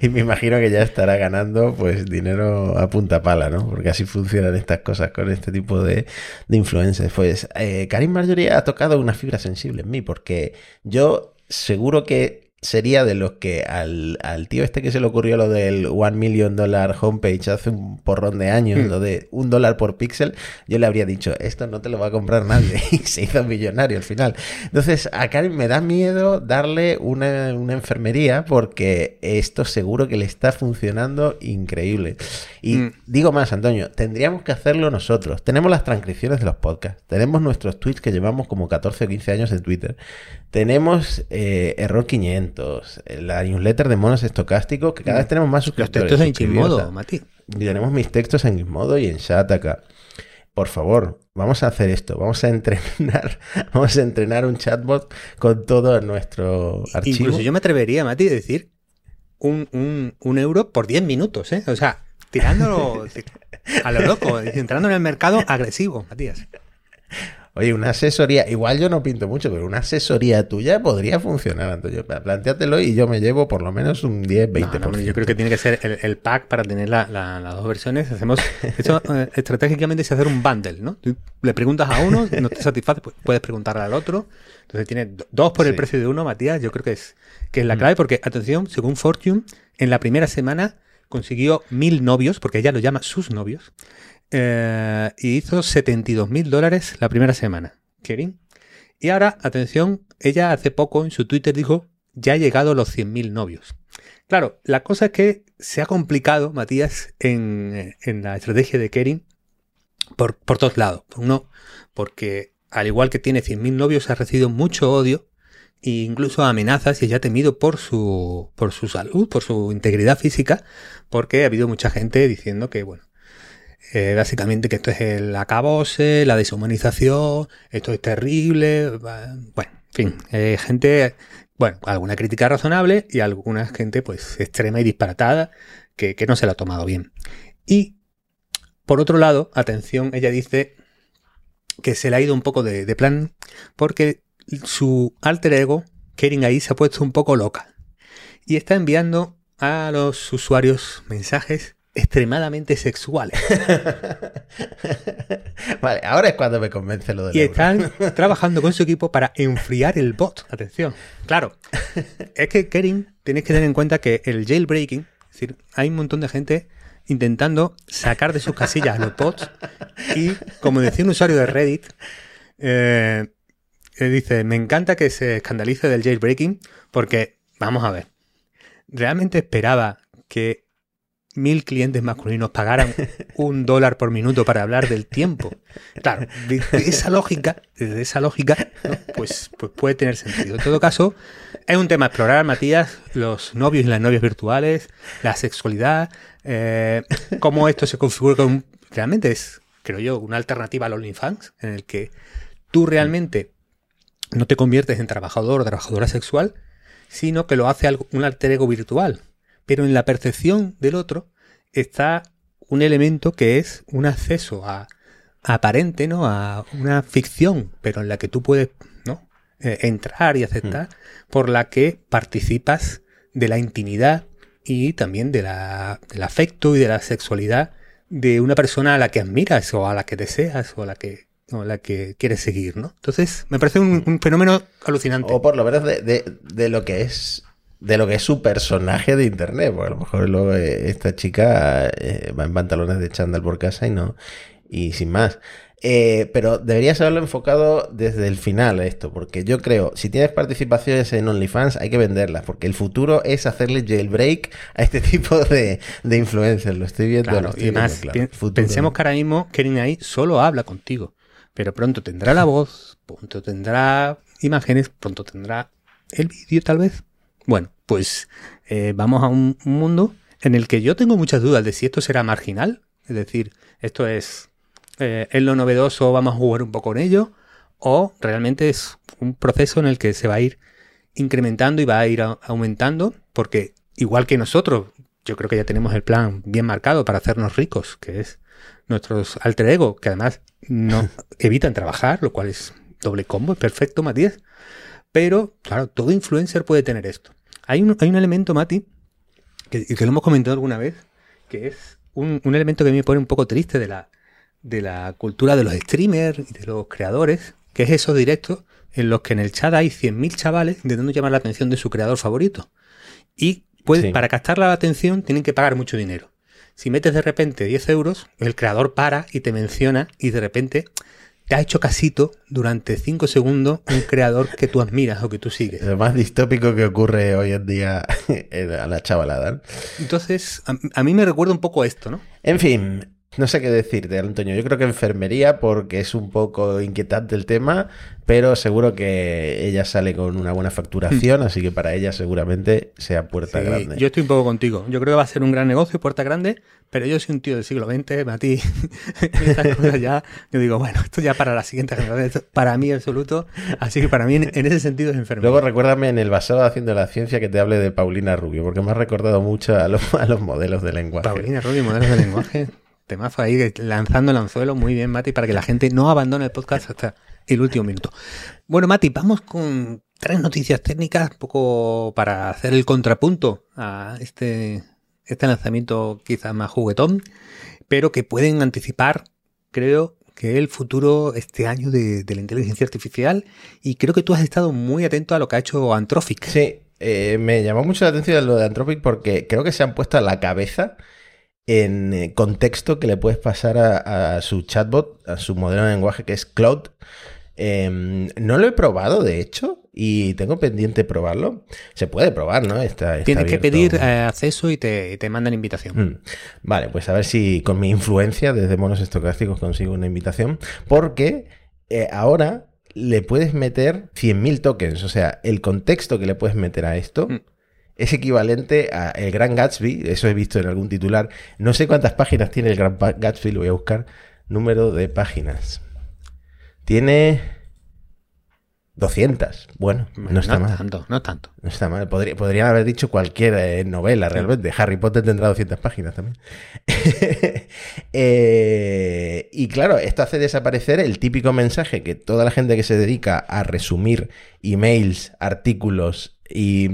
Y me imagino que ya estará ganando pues dinero a punta pala, ¿no? Porque así funcionan estas cosas con este tipo de influencers. Pues Caryn Marjorie ha tocado una fibra sensible en mí, porque yo seguro que sería de los que al tío este que se le ocurrió lo del $1 million homepage hace un porrón de años, lo de $1 por píxel, yo le habría dicho, esto no te lo va a comprar nadie, y se hizo millonario al final. Entonces a Caryn me da miedo darle una enfermería, porque esto seguro que le está funcionando increíble. Y digo más, Antonio, tendríamos que hacerlo nosotros. Tenemos las transcripciones de los podcasts, tenemos nuestros tweets que llevamos como 14 o 15 años en Twitter, tenemos Error 500, la newsletter de Monos Estocásticos, que cada vez tenemos más suscriptores. Los textos en Gizmodo, Mati. Y tenemos mis textos en Gizmodo y en Chataka. Por favor, vamos a hacer esto. Vamos a entrenar un chatbot con todo nuestro archivo. Incluso yo me atrevería, Mati, a decir un euro por 10 minutos, ¿eh? O sea, tirándolo a lo loco, entrando en el mercado agresivo, Matías. Oye, una asesoría, igual yo no pinto mucho, pero una asesoría tuya podría funcionar, Antonio. Plantéatelo y yo me llevo por lo menos un 10, 20%. No, yo creo que tiene que ser el pack para tener las dos versiones. Hacemos esto, estratégicamente es hacer un bundle, ¿no? Tú le preguntas a uno, no te satisface, puedes preguntarle al otro. Entonces tienes dos por el precio de uno, Matías. Yo creo que es la clave porque, atención, según Fortune, en la primera semana consiguió 1.000 novios, porque ella lo llama sus novios. Y hizo $72,000 la primera semana, Caryn. Y ahora, atención, ella hace poco en su Twitter dijo, ya ha llegado a los 100.000 novios. Claro, la cosa es que se ha complicado, Matías, en la estrategia de Caryn por todos lados. Uno, porque al igual que tiene 100.000 novios, ha recibido mucho odio e incluso amenazas, y ya ha temido por su salud, por su integridad física, porque ha habido mucha gente diciendo que, bueno, básicamente que esto es el acabose, la deshumanización, esto es terrible, bueno, en fin, gente, bueno, alguna crítica razonable y alguna gente pues extrema y disparatada que no se la ha tomado bien. Y por otro lado, atención, ella dice que se le ha ido un poco de plan porque su alter ego, Caryn ahí, se ha puesto un poco loca y está enviando a los usuarios mensajes extremadamente sexuales. Vale, ahora es cuando me convence lo del euro. Y están trabajando con su equipo para enfriar el bot. Atención, claro, es que Caryn, tenéis que tener en cuenta que el jailbreaking, es decir, hay un montón de gente intentando sacar de sus casillas los bots y, como decía un usuario de Reddit, dice, me encanta que se escandalice del jailbreaking porque, vamos a ver, ¿realmente esperaba que 1000 clientes masculinos pagaran $1 por minuto para hablar del tiempo? Claro, desde esa lógica, ¿no? pues puede tener sentido. En todo caso, es un tema a explorar, Matías, los novios y las novias virtuales, la sexualidad, cómo esto se configura con... Realmente es, creo yo, una alternativa al OnlyFans, en el que tú realmente no te conviertes en trabajador o trabajadora sexual, sino que lo hace un alter ego virtual. Pero en la percepción del otro está un elemento que es un acceso a aparente, ¿no?, a una ficción, pero en la que tú puedes, ¿no?, entrar y aceptar, por la que participas de la intimidad y también del afecto y de la sexualidad de una persona a la que admiras o a la que deseas o la que quieres seguir, ¿no? Entonces, me parece un fenómeno alucinante. O por lo menos de lo que es. De lo que es su personaje de internet, porque a lo mejor luego esta chica va en pantalones de chándal por casa y no, y sin más. Pero deberías haberlo enfocado desde el final esto, porque yo creo, si tienes participaciones en OnlyFans hay que venderlas, porque el futuro es hacerle jailbreak a este tipo de influencers. Lo estoy viendo. Claro, y más, claro, pensemos que ahora mismo Caryn ahí solo habla contigo, pero pronto tendrá la voz, pronto tendrá imágenes, pronto tendrá el vídeo tal vez. Bueno, pues vamos a un mundo en el que yo tengo muchas dudas de si esto será marginal, es decir, esto es lo novedoso, vamos a jugar un poco con ello, o realmente es un proceso en el que se va a ir incrementando y va a ir aumentando, porque igual que nosotros, yo creo que ya tenemos el plan bien marcado para hacernos ricos, que es nuestros alter ego, que además no evitan trabajar, lo cual es doble combo, es perfecto, Matías. Pero, claro, todo influencer puede tener esto. Hay un elemento, Mati, que lo hemos comentado alguna vez, que es un elemento que a mí me pone un poco triste de la cultura de los streamers y de los creadores, que es esos directos en los que en el chat hay 100.000 chavales intentando llamar la atención de su creador favorito. Y para captar la atención tienen que pagar mucho dinero. Si metes de repente 10 euros, el creador para y te menciona y de repente... Te ha hecho casito durante 5 segundos un creador que tú admiras o que tú sigues. Lo más distópico que ocurre hoy en día a la chavalada, ¿no? Entonces, a mí me recuerda un poco a esto, ¿no? En fin, no sé qué decirte, Antonio. Yo creo que enfermería, porque es un poco inquietante el tema, pero seguro que ella sale con una buena facturación, así que para ella seguramente sea puerta grande. Yo estoy un poco contigo. Yo creo que va a ser un gran negocio, puerta grande, pero yo soy un tío del siglo XX, Mati. Estas cosas ya, yo digo, bueno, esto ya para la siguiente generación, para mí absoluto, así que para mí en ese sentido es enfermo. Luego recuérdame en el Basado haciendo la ciencia que te hable de Paulina Rubio, porque me has recordado mucho a los modelos de lenguaje. Paulina Rubio, modelos de lenguaje. Temazo ahí, lanzando el anzuelo. Muy bien, Mati, para que la gente no abandone el podcast hasta el último minuto. Bueno, Mati, vamos con 3 noticias técnicas, un poco para hacer el contrapunto a este lanzamiento quizás más juguetón, pero que pueden anticipar, creo, que el futuro este año de la inteligencia artificial, y creo que tú has estado muy atento a lo que ha hecho Anthropic. Sí, me llamó mucho la atención lo de Anthropic porque creo que se han puesto a la cabeza en contexto que le puedes pasar a su chatbot, a su modelo de lenguaje que es Claude. No lo he probado, de hecho, y tengo pendiente probarlo. Se puede probar, ¿no? Está tienes abierto. Que pedir acceso y te mandan invitación. Vale, pues a ver si con mi influencia desde Monos Estocásticos consigo una invitación, porque ahora le puedes meter 100.000 tokens. O sea, el contexto que le puedes meter a esto es equivalente a el Gran Gatsby. Eso he visto en algún titular. No sé cuántas páginas tiene el Gran Gatsby, lo voy a buscar. Número de páginas. Tiene 200. Bueno, no está mal. No es tanto. No está mal. Podrían haber dicho cualquier novela realmente. Harry Potter tendrá 200 páginas también. Y claro, esto hace desaparecer el típico mensaje que toda la gente que se dedica a resumir emails, artículos y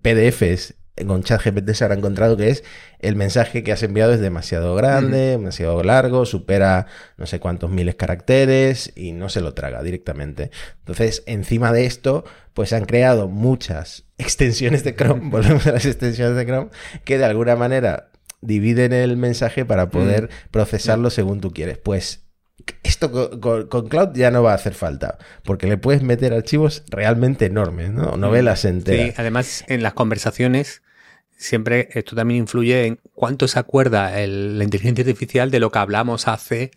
PDFs con ChatGPT se habrá encontrado, que es el mensaje que has enviado es demasiado grande, demasiado largo, supera no sé cuántos miles caracteres y no se lo traga directamente. Entonces, encima de esto, pues han creado muchas extensiones de Chrome, volvemos a las extensiones de Chrome, que de alguna manera dividen el mensaje para poder procesarlo según tú quieres. Pues esto con Claude ya no va a hacer falta, porque le puedes meter archivos realmente enormes, ¿no? Novelas enteras. Sí, además en las conversaciones siempre esto también influye en cuánto se acuerda la inteligencia artificial de lo que hablamos hace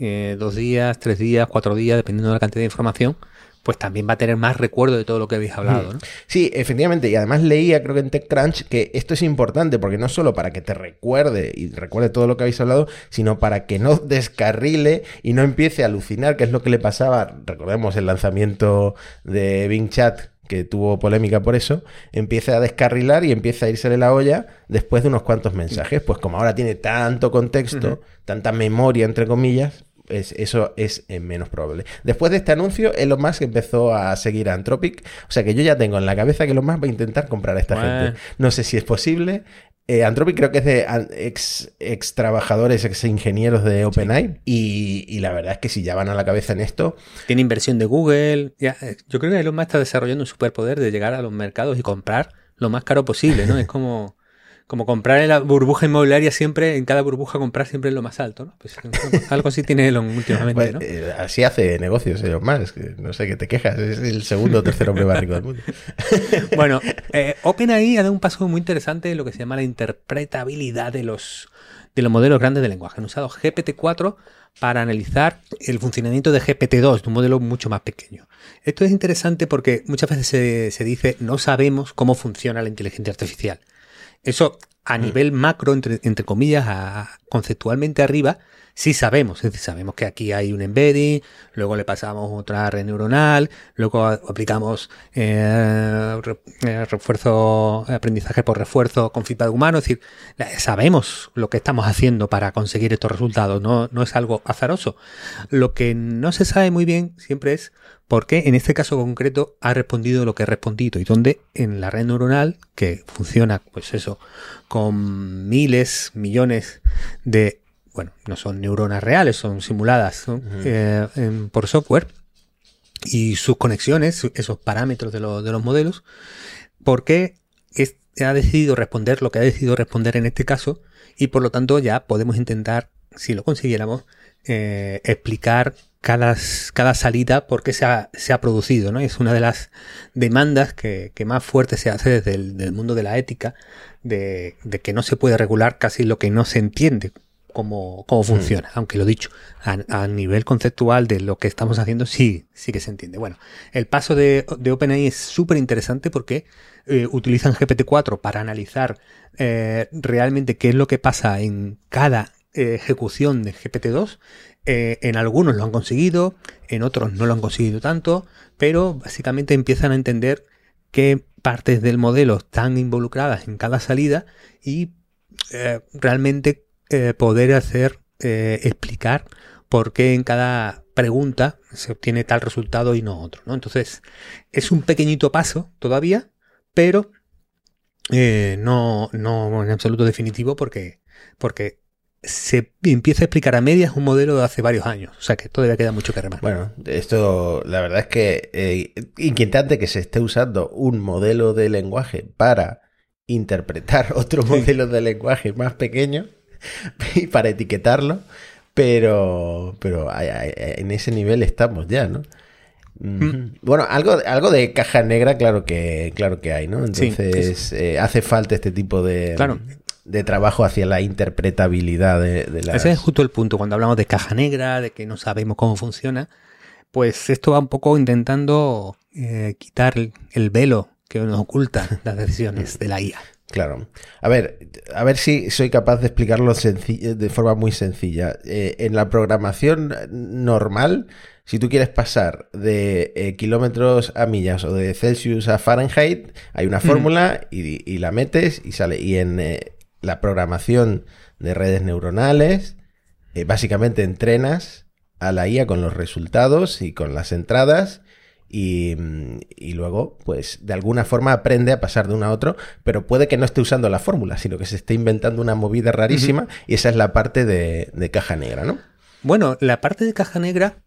2 días, 3 días, 4 días, dependiendo de la cantidad de información, pues también va a tener más recuerdo de todo lo que habéis hablado, ¿no? Sí, efectivamente. Y además leía, creo que en TechCrunch, que esto es importante porque no solo para que te recuerde y recuerde todo lo que habéis hablado, sino para que no descarrile y no empiece a alucinar, que es lo que le pasaba, recordemos el lanzamiento de Bing Chat, que tuvo polémica por eso, empieza a descarrilar y empieza a irsele la olla después de unos cuantos mensajes. Pues como ahora tiene tanto contexto, tanta memoria, entre comillas, eso es menos probable. Después de este anuncio, Elon Musk empezó a seguir a Anthropic. O sea que yo ya tengo en la cabeza que Elon Musk va a intentar comprar a esta gente. No sé si es posible. Anthropic creo que es de ex trabajadores, ex ingenieros de OpenAI. Sí. Y la verdad es que si ya van a la cabeza en esto... Tiene inversión de Google. Ya, yo creo que Elon Musk está desarrollando un superpoder de llegar a los mercados y comprar lo más caro posible, ¿no? Es como comprar en la burbuja inmobiliaria siempre, en cada burbuja comprar siempre lo más alto, ¿no? Pues algo así tiene Elon últimamente, pues, ¿no? Así hace negocios Elon Musk, no sé qué te quejas, es el segundo o tercer hombre más rico del mundo. Bueno, OpenAI ha dado un paso muy interesante en lo que se llama la interpretabilidad de los modelos grandes de lenguaje. Han usado GPT-4 para analizar el funcionamiento de GPT-2, de un modelo mucho más pequeño. Esto es interesante porque muchas veces se dice no sabemos cómo funciona la inteligencia artificial. Eso a nivel macro, entre comillas, conceptualmente arriba, sí sabemos. Es decir, sabemos que aquí hay un embedding, luego le pasamos otra red neuronal, luego aplicamos refuerzo, aprendizaje por refuerzo con feedback humano. Es decir, sabemos lo que estamos haciendo para conseguir estos resultados. No es algo azaroso. Lo que no se sabe muy bien siempre es por qué en este caso concreto ha respondido lo que ha respondido y dónde en la red neuronal, que funciona pues eso con miles, millones de, bueno, no son neuronas reales, son simuladas, ¿no? Por software, y sus conexiones, esos parámetros de los modelos, por qué ha decidido responder lo que ha decidido responder en este caso, y por lo tanto ya podemos intentar, si lo consiguiéramos, explicar cada salida por qué se ha producido, ¿no? Es una de las demandas que más fuerte se hace desde el mundo de la ética, de que no se puede regular casi lo que no se entiende cómo funciona, aunque lo dicho, a nivel conceptual de lo que estamos haciendo sí que se entiende. Bueno, el paso de OpenAI es súper interesante porque utilizan GPT-4 para analizar realmente qué es lo que pasa en cada ejecución de GPT-2. En algunos lo han conseguido, en otros no lo han conseguido tanto, pero básicamente empiezan a entender qué partes del modelo están involucradas en cada salida y realmente poder hacer explicar por qué en cada pregunta se obtiene tal resultado y no otro, ¿no? Entonces es un pequeñito paso todavía, pero no en absoluto definitivo porque se empieza a explicar a medias un modelo de hace varios años, o sea que todavía queda mucho que remar. Bueno, esto la verdad es que inquietante que se esté usando un modelo de lenguaje para interpretar otro modelo de lenguaje más pequeño y para etiquetarlo, pero en ese nivel estamos ya, ¿no? Bueno, algo de caja negra claro que hay, ¿no? Entonces sí, hace falta este tipo de... Claro. De trabajo hacia la interpretabilidad de la... Ese es justo el punto, cuando hablamos de caja negra, de que no sabemos cómo funciona, Pues esto va un poco intentando quitar el velo que nos oculta las decisiones de la IA. Claro. A ver si soy capaz de explicarlo de forma muy sencilla. En la programación normal, si tú quieres pasar de kilómetros a millas o de Celsius a Fahrenheit, hay una fórmula y la metes y sale. Y en la programación de redes neuronales, básicamente entrenas a la IA con los resultados y con las entradas y luego, pues, de alguna forma aprende a pasar de uno a otro, pero puede que no esté usando la fórmula, sino que se esté inventando una movida rarísima y esa es la parte de caja negra, ¿no? Bueno, la parte de caja negra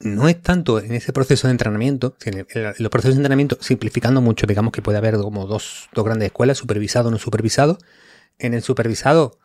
no es tanto en ese proceso de entrenamiento, en los procesos de entrenamiento, simplificando mucho, digamos que puede haber como dos grandes escuelas, supervisado o no supervisado. En el supervisado,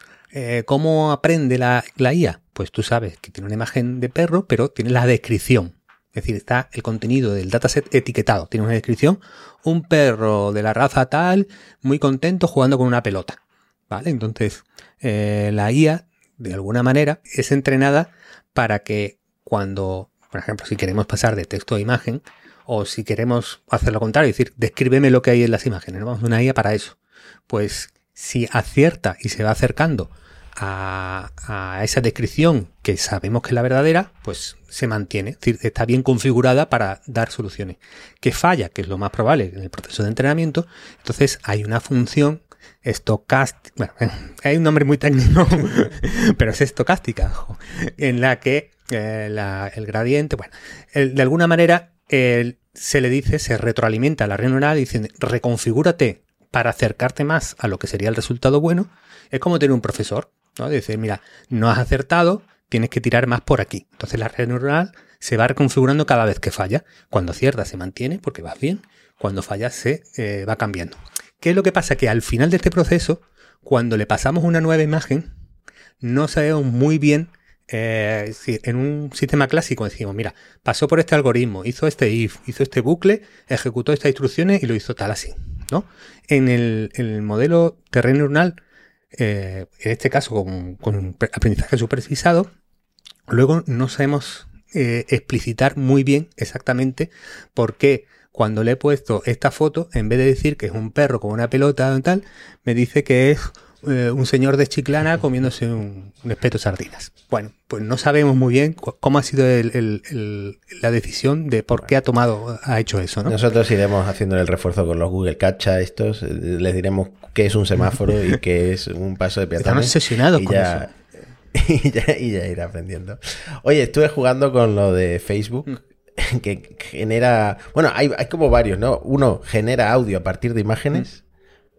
¿cómo aprende la IA? Pues tú sabes que tiene una imagen de perro, pero tiene la descripción. Es decir, está el contenido del dataset etiquetado. Tiene una descripción. Un perro de la raza tal, muy contento jugando con una pelota. ¿Vale? Entonces, la IA, de alguna manera, es entrenada para que cuando, por ejemplo, si queremos pasar de texto a imagen, o si queremos hacer lo contrario, es decir, descríbeme lo que hay en las imágenes. No vamos a una IA para eso. Pues si acierta y se va acercando a esa descripción que sabemos que es la verdadera, pues se mantiene, es decir, está bien configurada para dar soluciones. Que falla, que es lo más probable en el proceso de entrenamiento, entonces hay una función estocástica, bueno, hay un nombre muy técnico, pero es estocástica, en la que el gradiente, bueno, de alguna manera se le dice, se retroalimenta a la red neuronal y diciendo, reconfigúrate para acercarte más a lo que sería el resultado bueno. Es como tener un profesor, ¿no? De decir, mira, no has acertado, tienes que tirar más por aquí. Entonces la red neuronal se va reconfigurando cada vez que falla. Cuando acierta se mantiene porque vas bien. Cuando falla se va cambiando. ¿Qué es lo que pasa? Que al final de este proceso, cuando le pasamos una nueva imagen, no sabemos muy bien, si en un sistema clásico decimos, mira, pasó por este algoritmo, hizo este if, hizo este bucle, ejecutó estas instrucciones y lo hizo tal así, ¿no? En el modelo de red neuronal, en este caso con aprendizaje supervisado, luego no sabemos explicitar muy bien exactamente por qué cuando le he puesto esta foto, en vez de decir que es un perro con una pelota o tal, me dice que es un señor de Chiclana comiéndose un espeto de sardinas. Bueno, pues no sabemos muy bien cómo ha sido la decisión de por qué ha hecho eso, ¿no? Nosotros iremos haciendo el refuerzo con los Google Captcha estos, les diremos qué es un semáforo y qué es un paso de peatones. Están obsesionados con eso. Y ya irá aprendiendo. Oye, estuve jugando con lo de Facebook, que genera... Bueno, hay como varios, ¿no? Uno genera audio a partir de imágenes,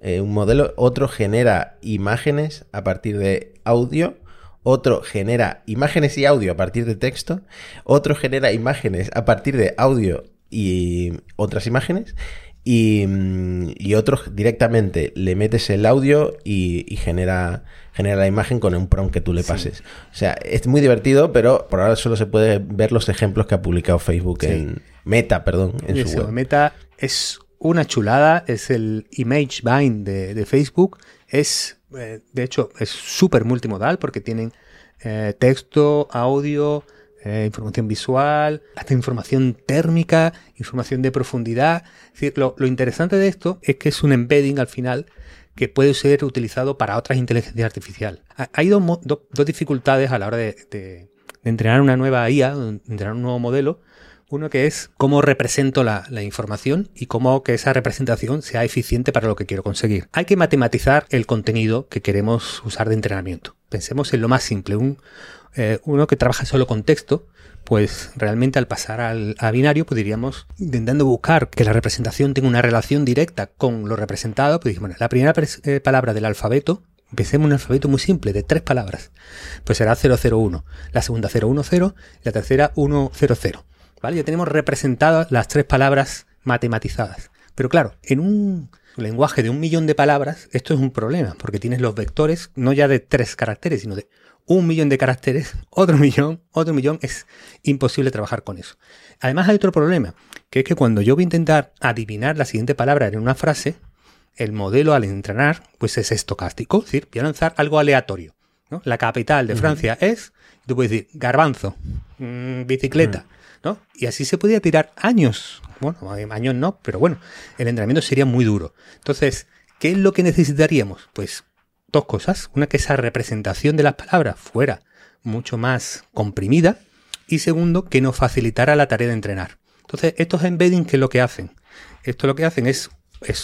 un modelo. Otro genera imágenes a partir de audio. Otro genera imágenes y audio a partir de texto. Otro genera imágenes a partir de audio y otras imágenes. Y otro directamente le metes el audio y genera la imagen con un prompt que tú le pases. Sí. O sea, es muy divertido, pero por ahora solo se puede ver los ejemplos que ha publicado Facebook en Meta, en su web. Meta es una chulada, es el ImageBind de Facebook. Es, de hecho, es súper multimodal porque tienen texto, audio, información visual, hasta información térmica, información de profundidad. Es decir, lo interesante de esto es que es un embedding al final que puede ser utilizado para otras inteligencias artificiales. Hay dos dificultades a la hora de entrenar una nueva IA, de entrenar un nuevo modelo. Uno que es cómo represento la información y cómo que esa representación sea eficiente para lo que quiero conseguir. Hay que matematizar el contenido que queremos usar de entrenamiento. Pensemos en lo más simple. Uno que trabaja solo con texto, pues realmente al pasar a binario, pues diríamos, intentando buscar que la representación tenga una relación directa con lo representado, pues dijimos, bueno, la primera palabra del alfabeto, empecemos un alfabeto muy simple, de 3 palabras, pues será 001, la segunda 010, la tercera 100. ¿Vale? Ya tenemos representadas las 3 palabras matematizadas. Pero claro, en un lenguaje de 1.000.000 de palabras, esto es un problema, porque tienes los vectores no ya de 3 caracteres, sino de 1.000.000 de caracteres, otro millón, es imposible trabajar con eso. Además hay otro problema, que es que cuando yo voy a intentar adivinar la siguiente palabra en una frase, el modelo al entrenar pues es estocástico, es decir, voy a lanzar algo aleatorio, ¿no? La capital de Francia es, tú puedes decir, garbanzo, bicicleta. ¿no? Y así se podía tirar años. Bueno, años no, pero bueno, el entrenamiento sería muy duro. Entonces, ¿qué es lo que necesitaríamos? Pues dos cosas. Una, que esa representación de las palabras fuera mucho más comprimida. Y segundo, que nos facilitara la tarea de entrenar. Entonces, estos embeddings, ¿qué es lo que hacen? Esto lo que hacen es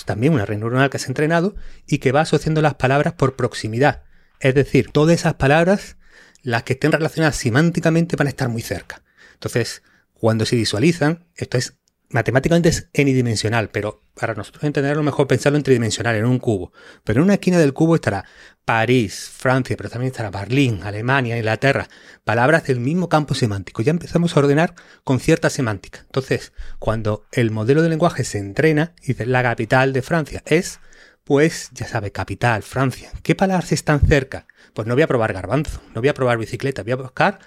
también una red neuronal que has entrenado y que va asociando las palabras por proximidad. Es decir, todas esas palabras, las que estén relacionadas semánticamente, van a estar muy cerca. Entonces, cuando se visualizan, esto es matemáticamente es enidimensional, pero para nosotros entenderlo mejor pensarlo en tridimensional, en un cubo. Pero en una esquina del cubo estará París, Francia, pero también estará Berlín, Alemania, Inglaterra. Palabras del mismo campo semántico. Ya empezamos a ordenar con cierta semántica. Entonces, cuando el modelo de lenguaje se entrena, dice la capital de Francia es, pues ya sabe, capital, Francia. ¿Qué palabras están cerca? Pues no voy a probar garbanzo, no voy a probar bicicleta, voy a buscar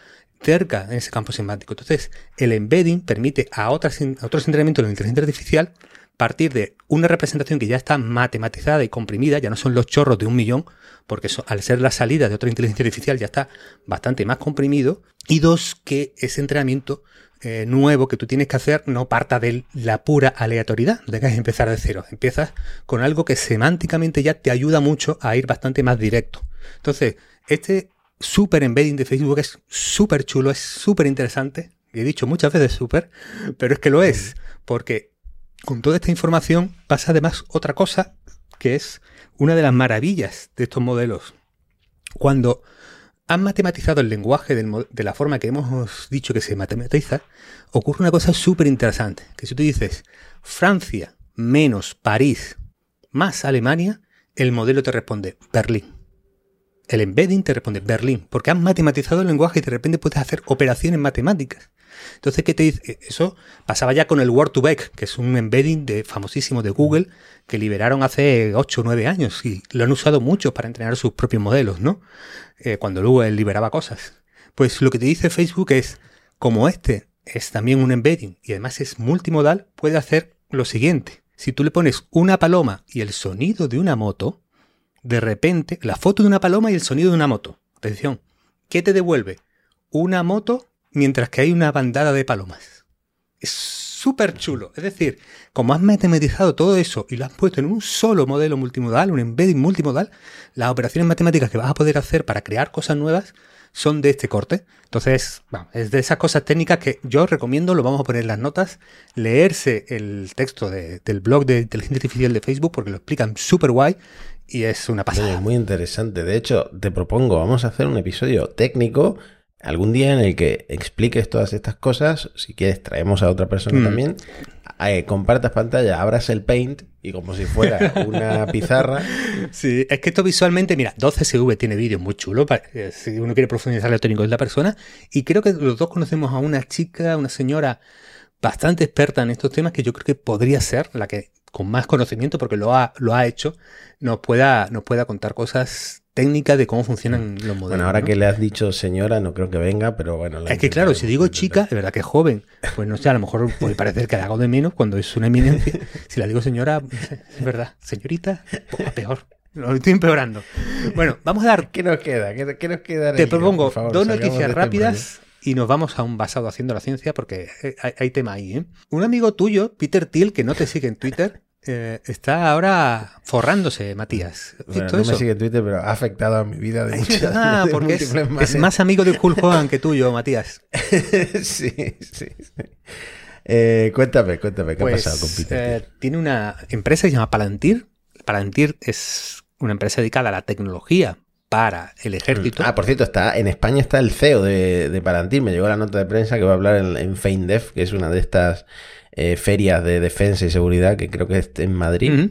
cerca en ese campo semántico. Entonces, el embedding permite a otros entrenamientos de la inteligencia artificial partir de una representación que ya está matematizada y comprimida, ya no son los chorros de 1.000.000, porque eso, al ser la salida de otra inteligencia artificial, ya está bastante más comprimido. Y dos, que ese entrenamiento nuevo que tú tienes que hacer no parta de la pura aleatoriedad, no tengas que empezar de cero. Empiezas con algo que semánticamente ya te ayuda mucho a ir bastante más directo. Entonces, este super embedding de Facebook es súper chulo, es súper interesante. He dicho muchas veces súper, pero es que lo es, porque con toda esta información pasa además otra cosa que es una de las maravillas de estos modelos. Cuando han matematizado el lenguaje de la forma que hemos dicho que se matematiza, ocurre una cosa súper interesante, que si tú dices Francia menos París más Alemania, el modelo te responde Berlín. El embedding te responde Berlín, porque han matematizado el lenguaje y de repente puedes hacer operaciones matemáticas. Entonces, ¿qué te dice? Eso pasaba ya con el Word2Vec, que es un embedding famosísimo de Google que liberaron hace 8 o 9 años y lo han usado muchos para entrenar sus propios modelos, ¿no? Cuando Google liberaba cosas. Pues lo que te dice Facebook es, como este es también un embedding y además es multimodal, puede hacer lo siguiente. Si tú le pones una paloma y el sonido de una moto, de repente, la foto de una paloma y el sonido de una moto. Atención, ¿qué te devuelve? Una moto mientras que hay una bandada de palomas. Es súper chulo. Es decir, como has matematizado todo eso y lo has puesto en un solo modelo multimodal, un embedding multimodal, las operaciones matemáticas que vas a poder hacer para crear cosas nuevas son de este corte. Entonces, bueno, es de esas cosas técnicas que yo recomiendo, lo vamos a poner en las notas, leerse el texto del blog de Inteligencia Artificial de Facebook porque lo explican súper guay. Y es una pasada. Muy interesante. De hecho, te propongo, vamos a hacer un episodio técnico algún día en el que expliques todas estas cosas. Si quieres, traemos a otra persona también. Compartas pantalla, abras el Paint y como si fuera una pizarra. Sí, es que esto visualmente, mira, 12CV tiene vídeos muy chulos si uno quiere profundizar lo técnico de la persona. Y creo que los dos conocemos a una chica, una señora bastante experta en estos temas que yo creo que podría ser la que con más conocimiento, porque lo ha hecho, nos pueda contar cosas técnicas de cómo funcionan los modelos. Bueno, ahora ¿no? Que le has dicho señora, no creo que venga, pero bueno. Es que claro, si digo chica, de verdad que es joven, pues no sé, a lo mejor puede parecer que la hago de menos cuando es una eminencia. Si la digo señora, es verdad, señorita, pues, peor. Lo estoy empeorando. Bueno, vamos a dar... ¿Qué nos queda? ¿Qué nos queda? Te propongo dos noticias rápidas y nos vamos a un basado haciendo la ciencia porque hay tema ahí, ¿eh? Un amigo tuyo, Peter Thiel, que no te sigue en Twitter... está ahora forrándose, Matías. Bueno, no me sigue en Twitter, pero ha afectado a mi vida de muchas maneras. Ah, porque es más amigo de Hulk Hogan que tuyo, Matías. Sí. Cuéntame, ¿qué ha pasado con Peter? Tiene una empresa que se llama Palantir. Palantir es una empresa dedicada a la tecnología para el ejército. Ah, por cierto, en España está el CEO de Palantir. Me llegó la nota de prensa que va a hablar en FeinDef, que es una de estas... ferias de defensa y seguridad que creo que es en Madrid. Uh-huh.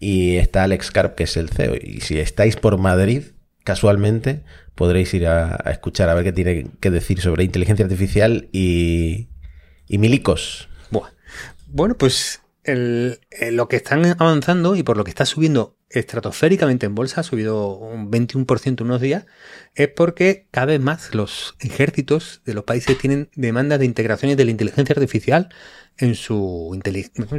Y está Alex Karp, que es el CEO, y si estáis por Madrid casualmente podréis ir a escuchar a ver qué tiene que decir sobre inteligencia artificial y milicos. Bueno, pues lo que están avanzando y por lo que está subiendo estratosféricamente en bolsa, ha subido un 21% unos días, es porque cada vez más los ejércitos de los países tienen demandas de integraciones de la inteligencia artificial en su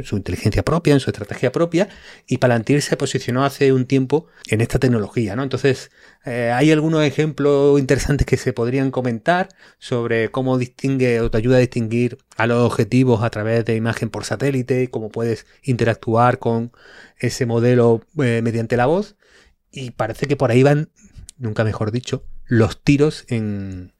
inteligencia propia, en su estrategia propia, y Palantir se posicionó hace un tiempo en esta tecnología, ¿no? Entonces, hay algunos ejemplos interesantes que se podrían comentar sobre cómo distingue o te ayuda a distinguir a los objetivos a través de imagen por satélite, y cómo puedes interactuar con ese modelo mediante la voz, y parece que por ahí van, nunca mejor dicho, los tiros en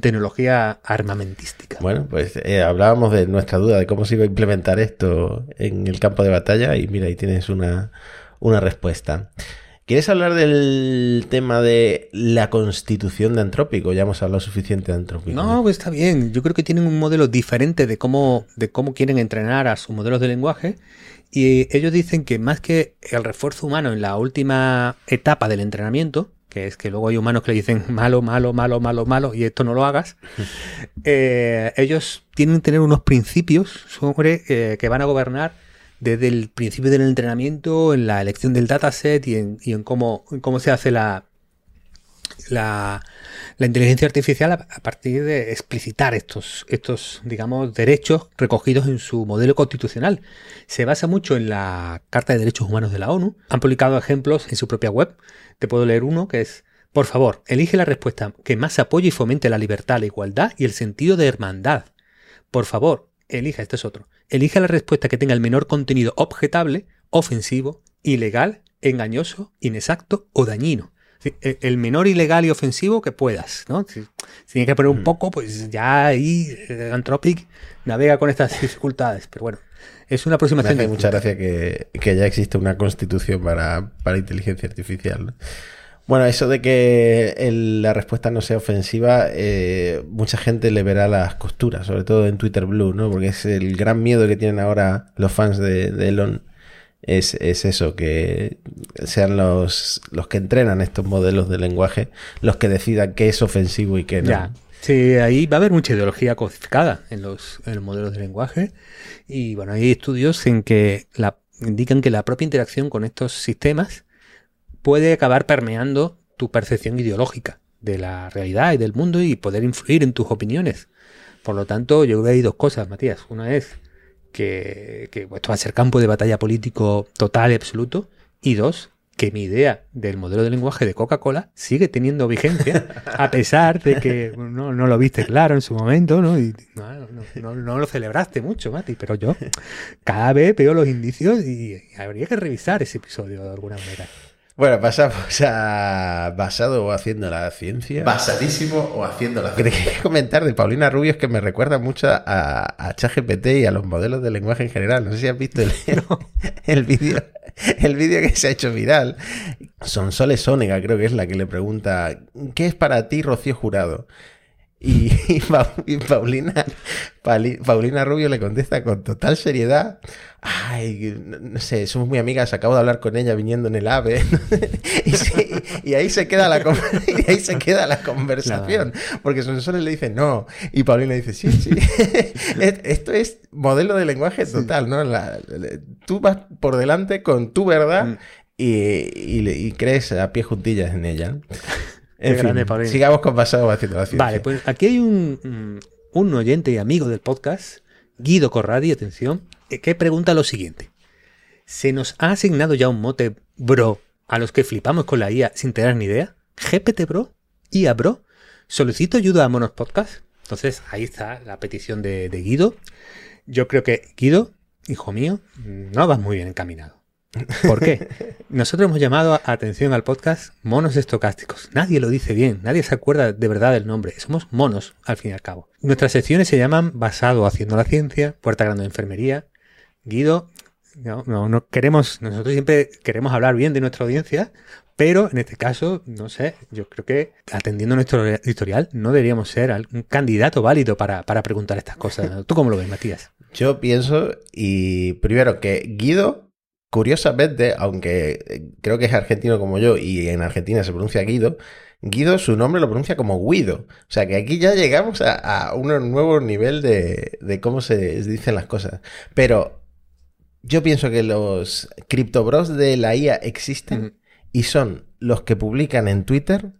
tecnología armamentística. Bueno, pues hablábamos de nuestra duda de cómo se iba a implementar esto en el campo de batalla y mira, ahí tienes una respuesta. ¿Quieres hablar del tema de la constitución de Anthropic? Ya hemos hablado suficiente de Anthropic. No, pues está bien. Yo creo que tienen un modelo diferente de cómo quieren entrenar a sus modelos de lenguaje. Y ellos dicen que más que el refuerzo humano en la última etapa del entrenamiento, que es que luego hay humanos que le dicen malo, malo, malo, malo, malo, y esto no lo hagas, ellos tienen que tener unos principios sobre que van a gobernar desde el principio del entrenamiento, en la elección del dataset y en cómo se hace la inteligencia artificial a partir de explicitar estos digamos derechos recogidos en su modelo constitucional. Se basa mucho en la Carta de Derechos Humanos de la ONU. Han publicado ejemplos en su propia web. Te puedo leer uno que es: por favor, elige la respuesta que más apoye y fomente la libertad, la igualdad y el sentido de hermandad. Por favor, elija, este es otro, elija la respuesta que tenga el menor contenido objetable, ofensivo, ilegal, engañoso, inexacto o dañino. El menor ilegal y ofensivo que puedas, ¿no? Si tienes que poner un poco, pues ya ahí Anthropic navega con estas dificultades. Pero bueno, es una aproximación. Me hace mucha gracia que ya existe una constitución para inteligencia artificial, ¿no? Bueno, eso de que la respuesta no sea ofensiva, mucha gente le verá las costuras, sobre todo en Twitter Blue, ¿no? Porque es el gran miedo que tienen ahora los fans de Elon. Es eso, que sean los que entrenan estos modelos de lenguaje los que decidan qué es ofensivo y qué no. Ya. Sí, ahí va a haber mucha ideología codificada en los modelos de lenguaje. Y bueno, hay estudios en que indican que la propia interacción con estos sistemas puede acabar permeando tu percepción ideológica de la realidad y del mundo y poder influir en tus opiniones. Por lo tanto, yo creo que hay dos cosas, Matías. Una es que esto va a ser campo de batalla político total y absoluto, y dos, que mi idea del modelo de lenguaje de Coca-Cola sigue teniendo vigencia a pesar de que no lo viste claro en su momento, ¿no? Y no lo celebraste mucho, Mati, pero yo cada vez veo los indicios y habría que revisar ese episodio de alguna manera. Bueno, pasamos a basado o haciendo la ciencia. Basadísimo o haciendo la ciencia. Que quería comentar de Paulina Rubio es que me recuerda mucho a ChatGPT y a los modelos de lenguaje en general. No sé si has visto el vídeo que se ha hecho viral. Sonsoles Sónega creo que es la que le pregunta: ¿qué es para ti Rocío Jurado? Y Paulina Rubio le contesta con total seriedad: ay, no sé, somos muy amigas, acabo de hablar con ella viniendo en el AVE. Y ahí se queda la conversación. No. Porque Sonsoles le dice no. Y Paulina dice sí. Esto es modelo de lenguaje total, sí. ¿No? Tú vas por delante con tu verdad y crees a pie juntillas en ella. En fin, sigamos con pasado haciendo la ciencia. Vale, pues aquí hay un oyente y amigo del podcast, Guido Corradi, atención, que pregunta lo siguiente: ¿se nos ha asignado ya un mote bro a los que flipamos con la IA sin tener ni idea? ¿GPT bro? ¿IA bro? ¿Solicito ayuda a Monos Podcast? Entonces ahí está la petición de Guido. Yo creo que Guido, hijo mío, no vas muy bien encaminado. ¿Por qué? Nosotros hemos llamado atención al podcast Monos Estocásticos. Nadie lo dice bien, nadie se acuerda de verdad del nombre. Somos monos, al fin y al cabo. Nuestras secciones se llaman Basado haciendo la ciencia, Puerta Grande de Enfermería. Guido, no queremos, nosotros siempre queremos hablar bien de nuestra audiencia, pero en este caso, no sé, yo creo que atendiendo nuestro editorial no deberíamos ser un candidato válido para preguntar estas cosas. ¿Tú cómo lo ves, Matías? Yo pienso, y primero que Guido, curiosamente, aunque creo que es argentino como yo y en Argentina se pronuncia Guido, su nombre lo pronuncia como Guido. O sea que aquí ya llegamos a un nuevo nivel de cómo se dicen las cosas. Pero yo pienso que los criptobros de la IA existen y son los que publican en Twitter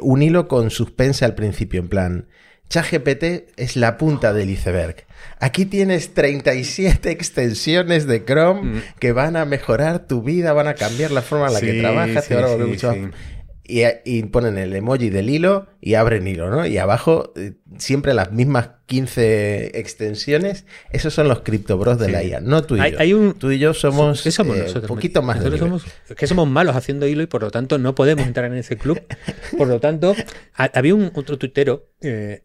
un hilo con suspense al principio, en plan... ChatGPT es la punta del iceberg. Aquí tienes 37 extensiones de Chrome que van a mejorar tu vida, van a cambiar la forma en la que trabajas, te van a volver mucho más... Y ponen el emoji del hilo y abren hilo, ¿no? Y abajo siempre las mismas 15 extensiones. Esos son los criptobros de la IA, no tú y yo. Tú y yo somos un poquito más de nivel. Es que somos malos haciendo hilo y por lo tanto no podemos entrar en ese club. Por lo tanto, había otro tuitero,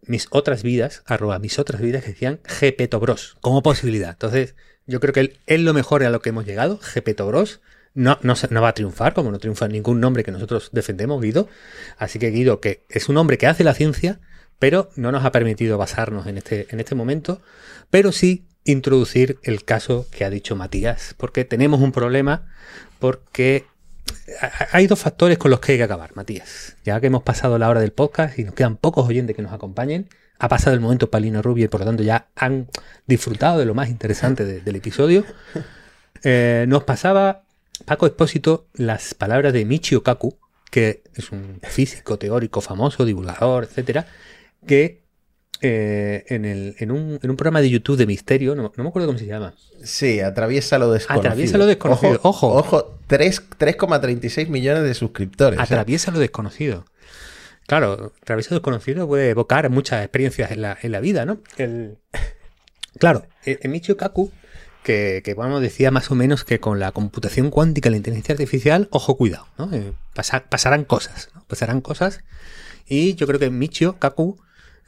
@misotrasvidas, que decían GPTobros como posibilidad. Entonces, yo creo que es lo mejor a lo que hemos llegado, GPTobros. No va a triunfar, como no triunfa ningún nombre que nosotros defendemos, Guido. Así que Guido, que es un hombre que hace la ciencia, pero no nos ha permitido basarnos en este momento, pero sí introducir el caso que ha dicho Matías, porque tenemos un problema, porque hay dos factores con los que hay que acabar, Matías. Ya que hemos pasado la hora del podcast y nos quedan pocos oyentes que nos acompañen, ha pasado el momento Paulina Rubio y por lo tanto ya han disfrutado de lo más interesante del episodio. Nos pasaba... Paco Expósito, las palabras de Michio Kaku, que es un físico teórico famoso, divulgador, etcétera, que en un programa de YouTube de misterio, no me acuerdo cómo se llama. Sí, Atraviesa lo Desconocido. Atraviesa lo Desconocido, ojo. 3,36 millones de suscriptores. Atraviesa lo Desconocido. Claro, Atraviesa lo Desconocido puede evocar muchas experiencias en la vida, ¿no? Claro, Michio Kaku... Que bueno, decía más o menos que con la computación cuántica y la inteligencia artificial, ojo, cuidado, ¿no? Pasarán cosas, ¿no? Pasarán cosas. Y yo creo que Michio Kaku,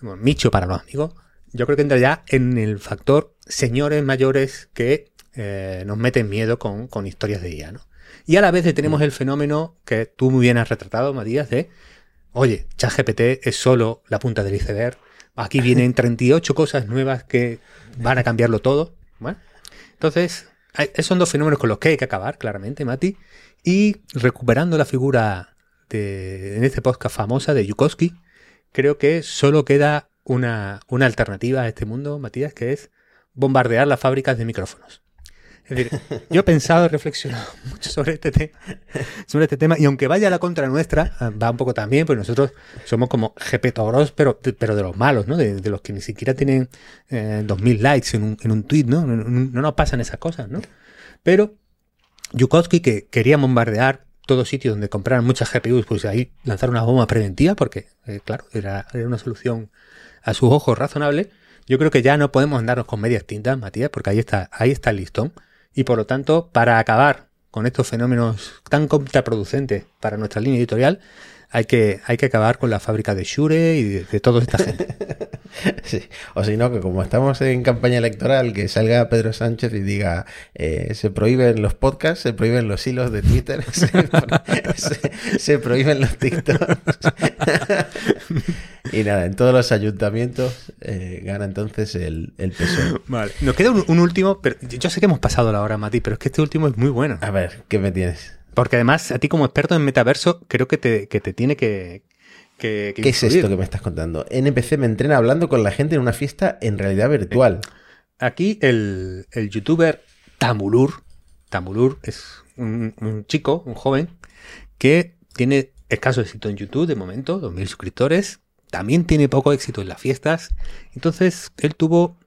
bueno, Michio para los amigos, yo creo que entra ya en el factor señores mayores que nos meten miedo con historias de IA, ¿no? Y a la vez tenemos el fenómeno que tú muy bien has retratado, Matías, de, oye, ChatGPT es solo la punta del iceberg, aquí vienen 38 cosas nuevas que van a cambiarlo todo, bueno. Entonces, son dos fenómenos con los que hay que acabar, claramente, Mati. Y recuperando la figura en este podcast famosa de Yudkowsky, creo que solo queda una alternativa a este mundo, Matías, que es bombardear las fábricas de micrófonos. Es decir, yo he pensado y reflexionado mucho sobre este tema, y aunque vaya a la contra nuestra, va un poco también, pues nosotros somos como GPTobros, pero de los malos, ¿no? De los que ni siquiera tienen 2000 likes en un tweet, ¿no? No nos pasan esas cosas, ¿no? Pero Yudkowsky, que quería bombardear todo sitio donde compraran muchas GPUs, pues ahí lanzar una bomba preventiva, porque, claro, era una solución a sus ojos razonable. Yo creo que ya no podemos andarnos con medias tintas, Matías, porque ahí está el listón. Y por lo tanto, para acabar con estos fenómenos tan contraproducentes para nuestra línea editorial, hay que acabar con la fábrica de Shure y de toda esta gente. Sí. O si no, que como estamos en campaña electoral, que salga Pedro Sánchez y diga se prohíben los podcasts, se prohíben los hilos de Twitter, se prohíben los TikToks. Y nada, en todos los ayuntamientos gana entonces el PSOE. Vale. Nos queda un último, pero yo sé que hemos pasado la hora, Mati, pero es que este último es muy bueno. A ver, ¿qué me tienes? Porque además, a ti como experto en metaverso, creo que te tiene que ¿Qué es esto que me estás contando? NPC me entrena hablando con la gente en una fiesta en realidad virtual. Aquí el youtuber Tamulur es un chico, un joven, que tiene escaso éxito en YouTube de momento, 2000 suscriptores. También tiene poco éxito en las fiestas. Entonces, él tuvo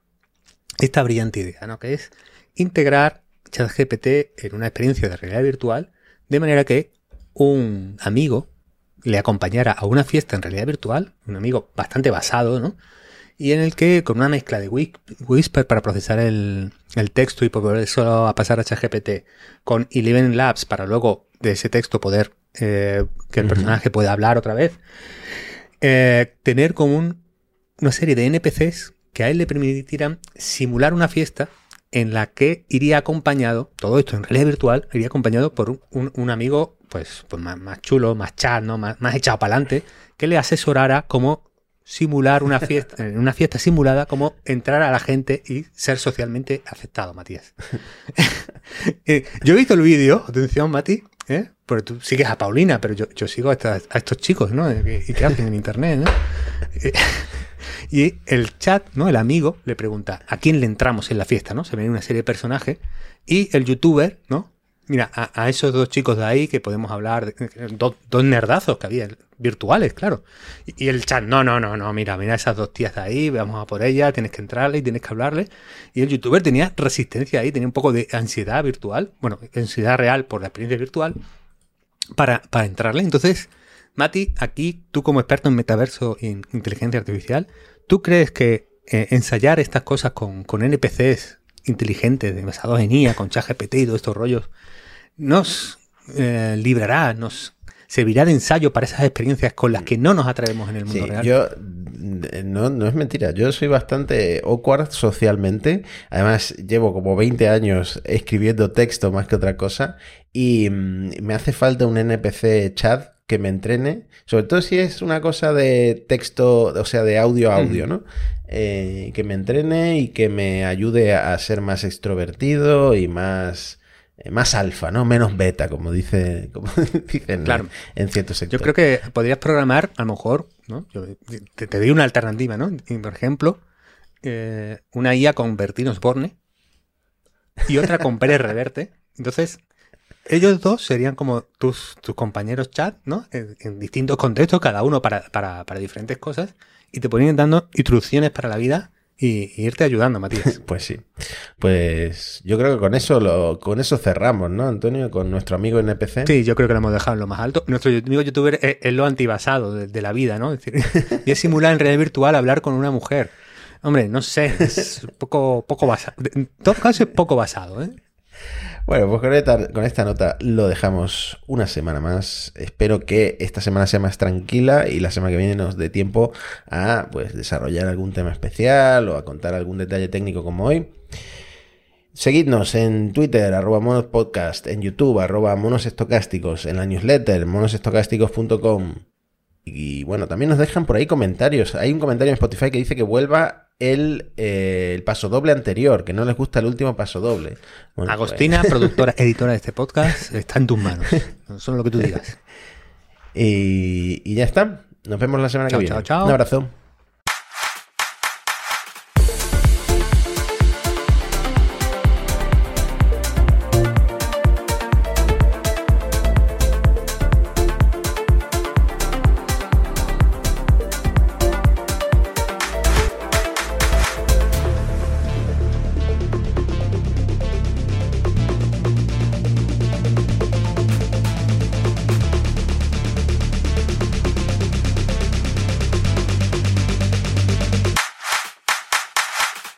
esta brillante idea, ¿no? Que es integrar ChatGPT en una experiencia de realidad virtual, de manera que un amigo le acompañara a una fiesta en realidad virtual, un amigo bastante basado, ¿no? Y en el que, con una mezcla de Whisper para procesar el texto y poder solo a pasar a ChatGPT, con Eleven Labs para luego de ese texto poder que el personaje pueda hablar otra vez, tener como una serie de NPCs que a él le permitirán simular una fiesta en la que iría acompañado, todo esto en realidad virtual, iría acompañado por un amigo pues más chulo, más chat, ¿no? más echado para adelante, que le asesorara cómo simular una fiesta, en una fiesta simulada, cómo entrar a la gente y ser socialmente aceptado, Matías. Yo he visto el vídeo, atención, Mati, porque tú sigues a Paulina, pero yo sigo a estos chicos, ¿no? Y que hacen en internet, ¿no? Y el chat, ¿no? El amigo le pregunta, ¿a quién le entramos en la fiesta, no? Se ven una serie de personajes y el youtuber, ¿no? Mira, a esos dos chicos de ahí que podemos hablar, dos nerdazos que había, virtuales, claro. Y el chat, no, mira esas dos tías de ahí, vamos a por ellas, tienes que entrarle y tienes que hablarle. Y el youtuber tenía resistencia ahí, tenía un poco de ansiedad virtual, bueno, ansiedad real por la experiencia virtual, para entrarle. Entonces, Mati, aquí tú como experto en metaverso e inteligencia artificial, ¿tú crees que ensayar estas cosas con NPCs inteligentes, basados en IA, con ChatGPT y todos estos rollos, nos librará, nos servirá de ensayo para esas experiencias con las que no nos atrevemos en el mundo real? Yo, no es mentira, yo soy bastante awkward socialmente, además llevo como 20 años escribiendo texto más que otra cosa y me hace falta un NPC chat que me entrene, sobre todo si es una cosa de texto, o sea, de audio a audio, ¿no? Que me entrene y que me ayude a ser más extrovertido y más alfa, ¿no? Menos beta, como dicen claro, en ciertos sectores. Yo creo que podrías programar, a lo mejor, ¿no? Yo te doy una alternativa, ¿no? Por ejemplo, una IA con Bertín Osborne y otra con Pérez Reverte. Entonces, ellos dos serían como tus compañeros chat, ¿no? En distintos contextos, cada uno para diferentes cosas, y te ponían dando instrucciones para la vida y irte ayudando, Matías. Pues sí. Pues yo creo que con eso cerramos, ¿no, Antonio? Con nuestro amigo NPC. Sí, yo creo que lo hemos dejado en lo más alto. Nuestro amigo youtuber es lo antivasado de la vida, ¿no? Es decir, voy a simular en realidad virtual hablar con una mujer. Hombre, no sé, es poco basado. En todo caso es poco basado, ¿eh? Bueno, pues con esta nota lo dejamos una semana más. Espero que esta semana sea más tranquila y la semana que viene nos dé tiempo a pues desarrollar algún tema especial o a contar algún detalle técnico como hoy. Seguidnos en Twitter, @monospodcast, en YouTube, @monosestocásticos, en la newsletter, monosestocásticos.com. Y bueno, también nos dejan por ahí comentarios. Hay un comentario en Spotify que dice que vuelva el paso doble anterior, que no les gusta el último paso doble. Bueno, Agostina, pues, productora, editora de este podcast, está en tus manos. Solo lo que tú digas. Y ya está. Nos vemos la semana que viene. Chao. Un abrazo.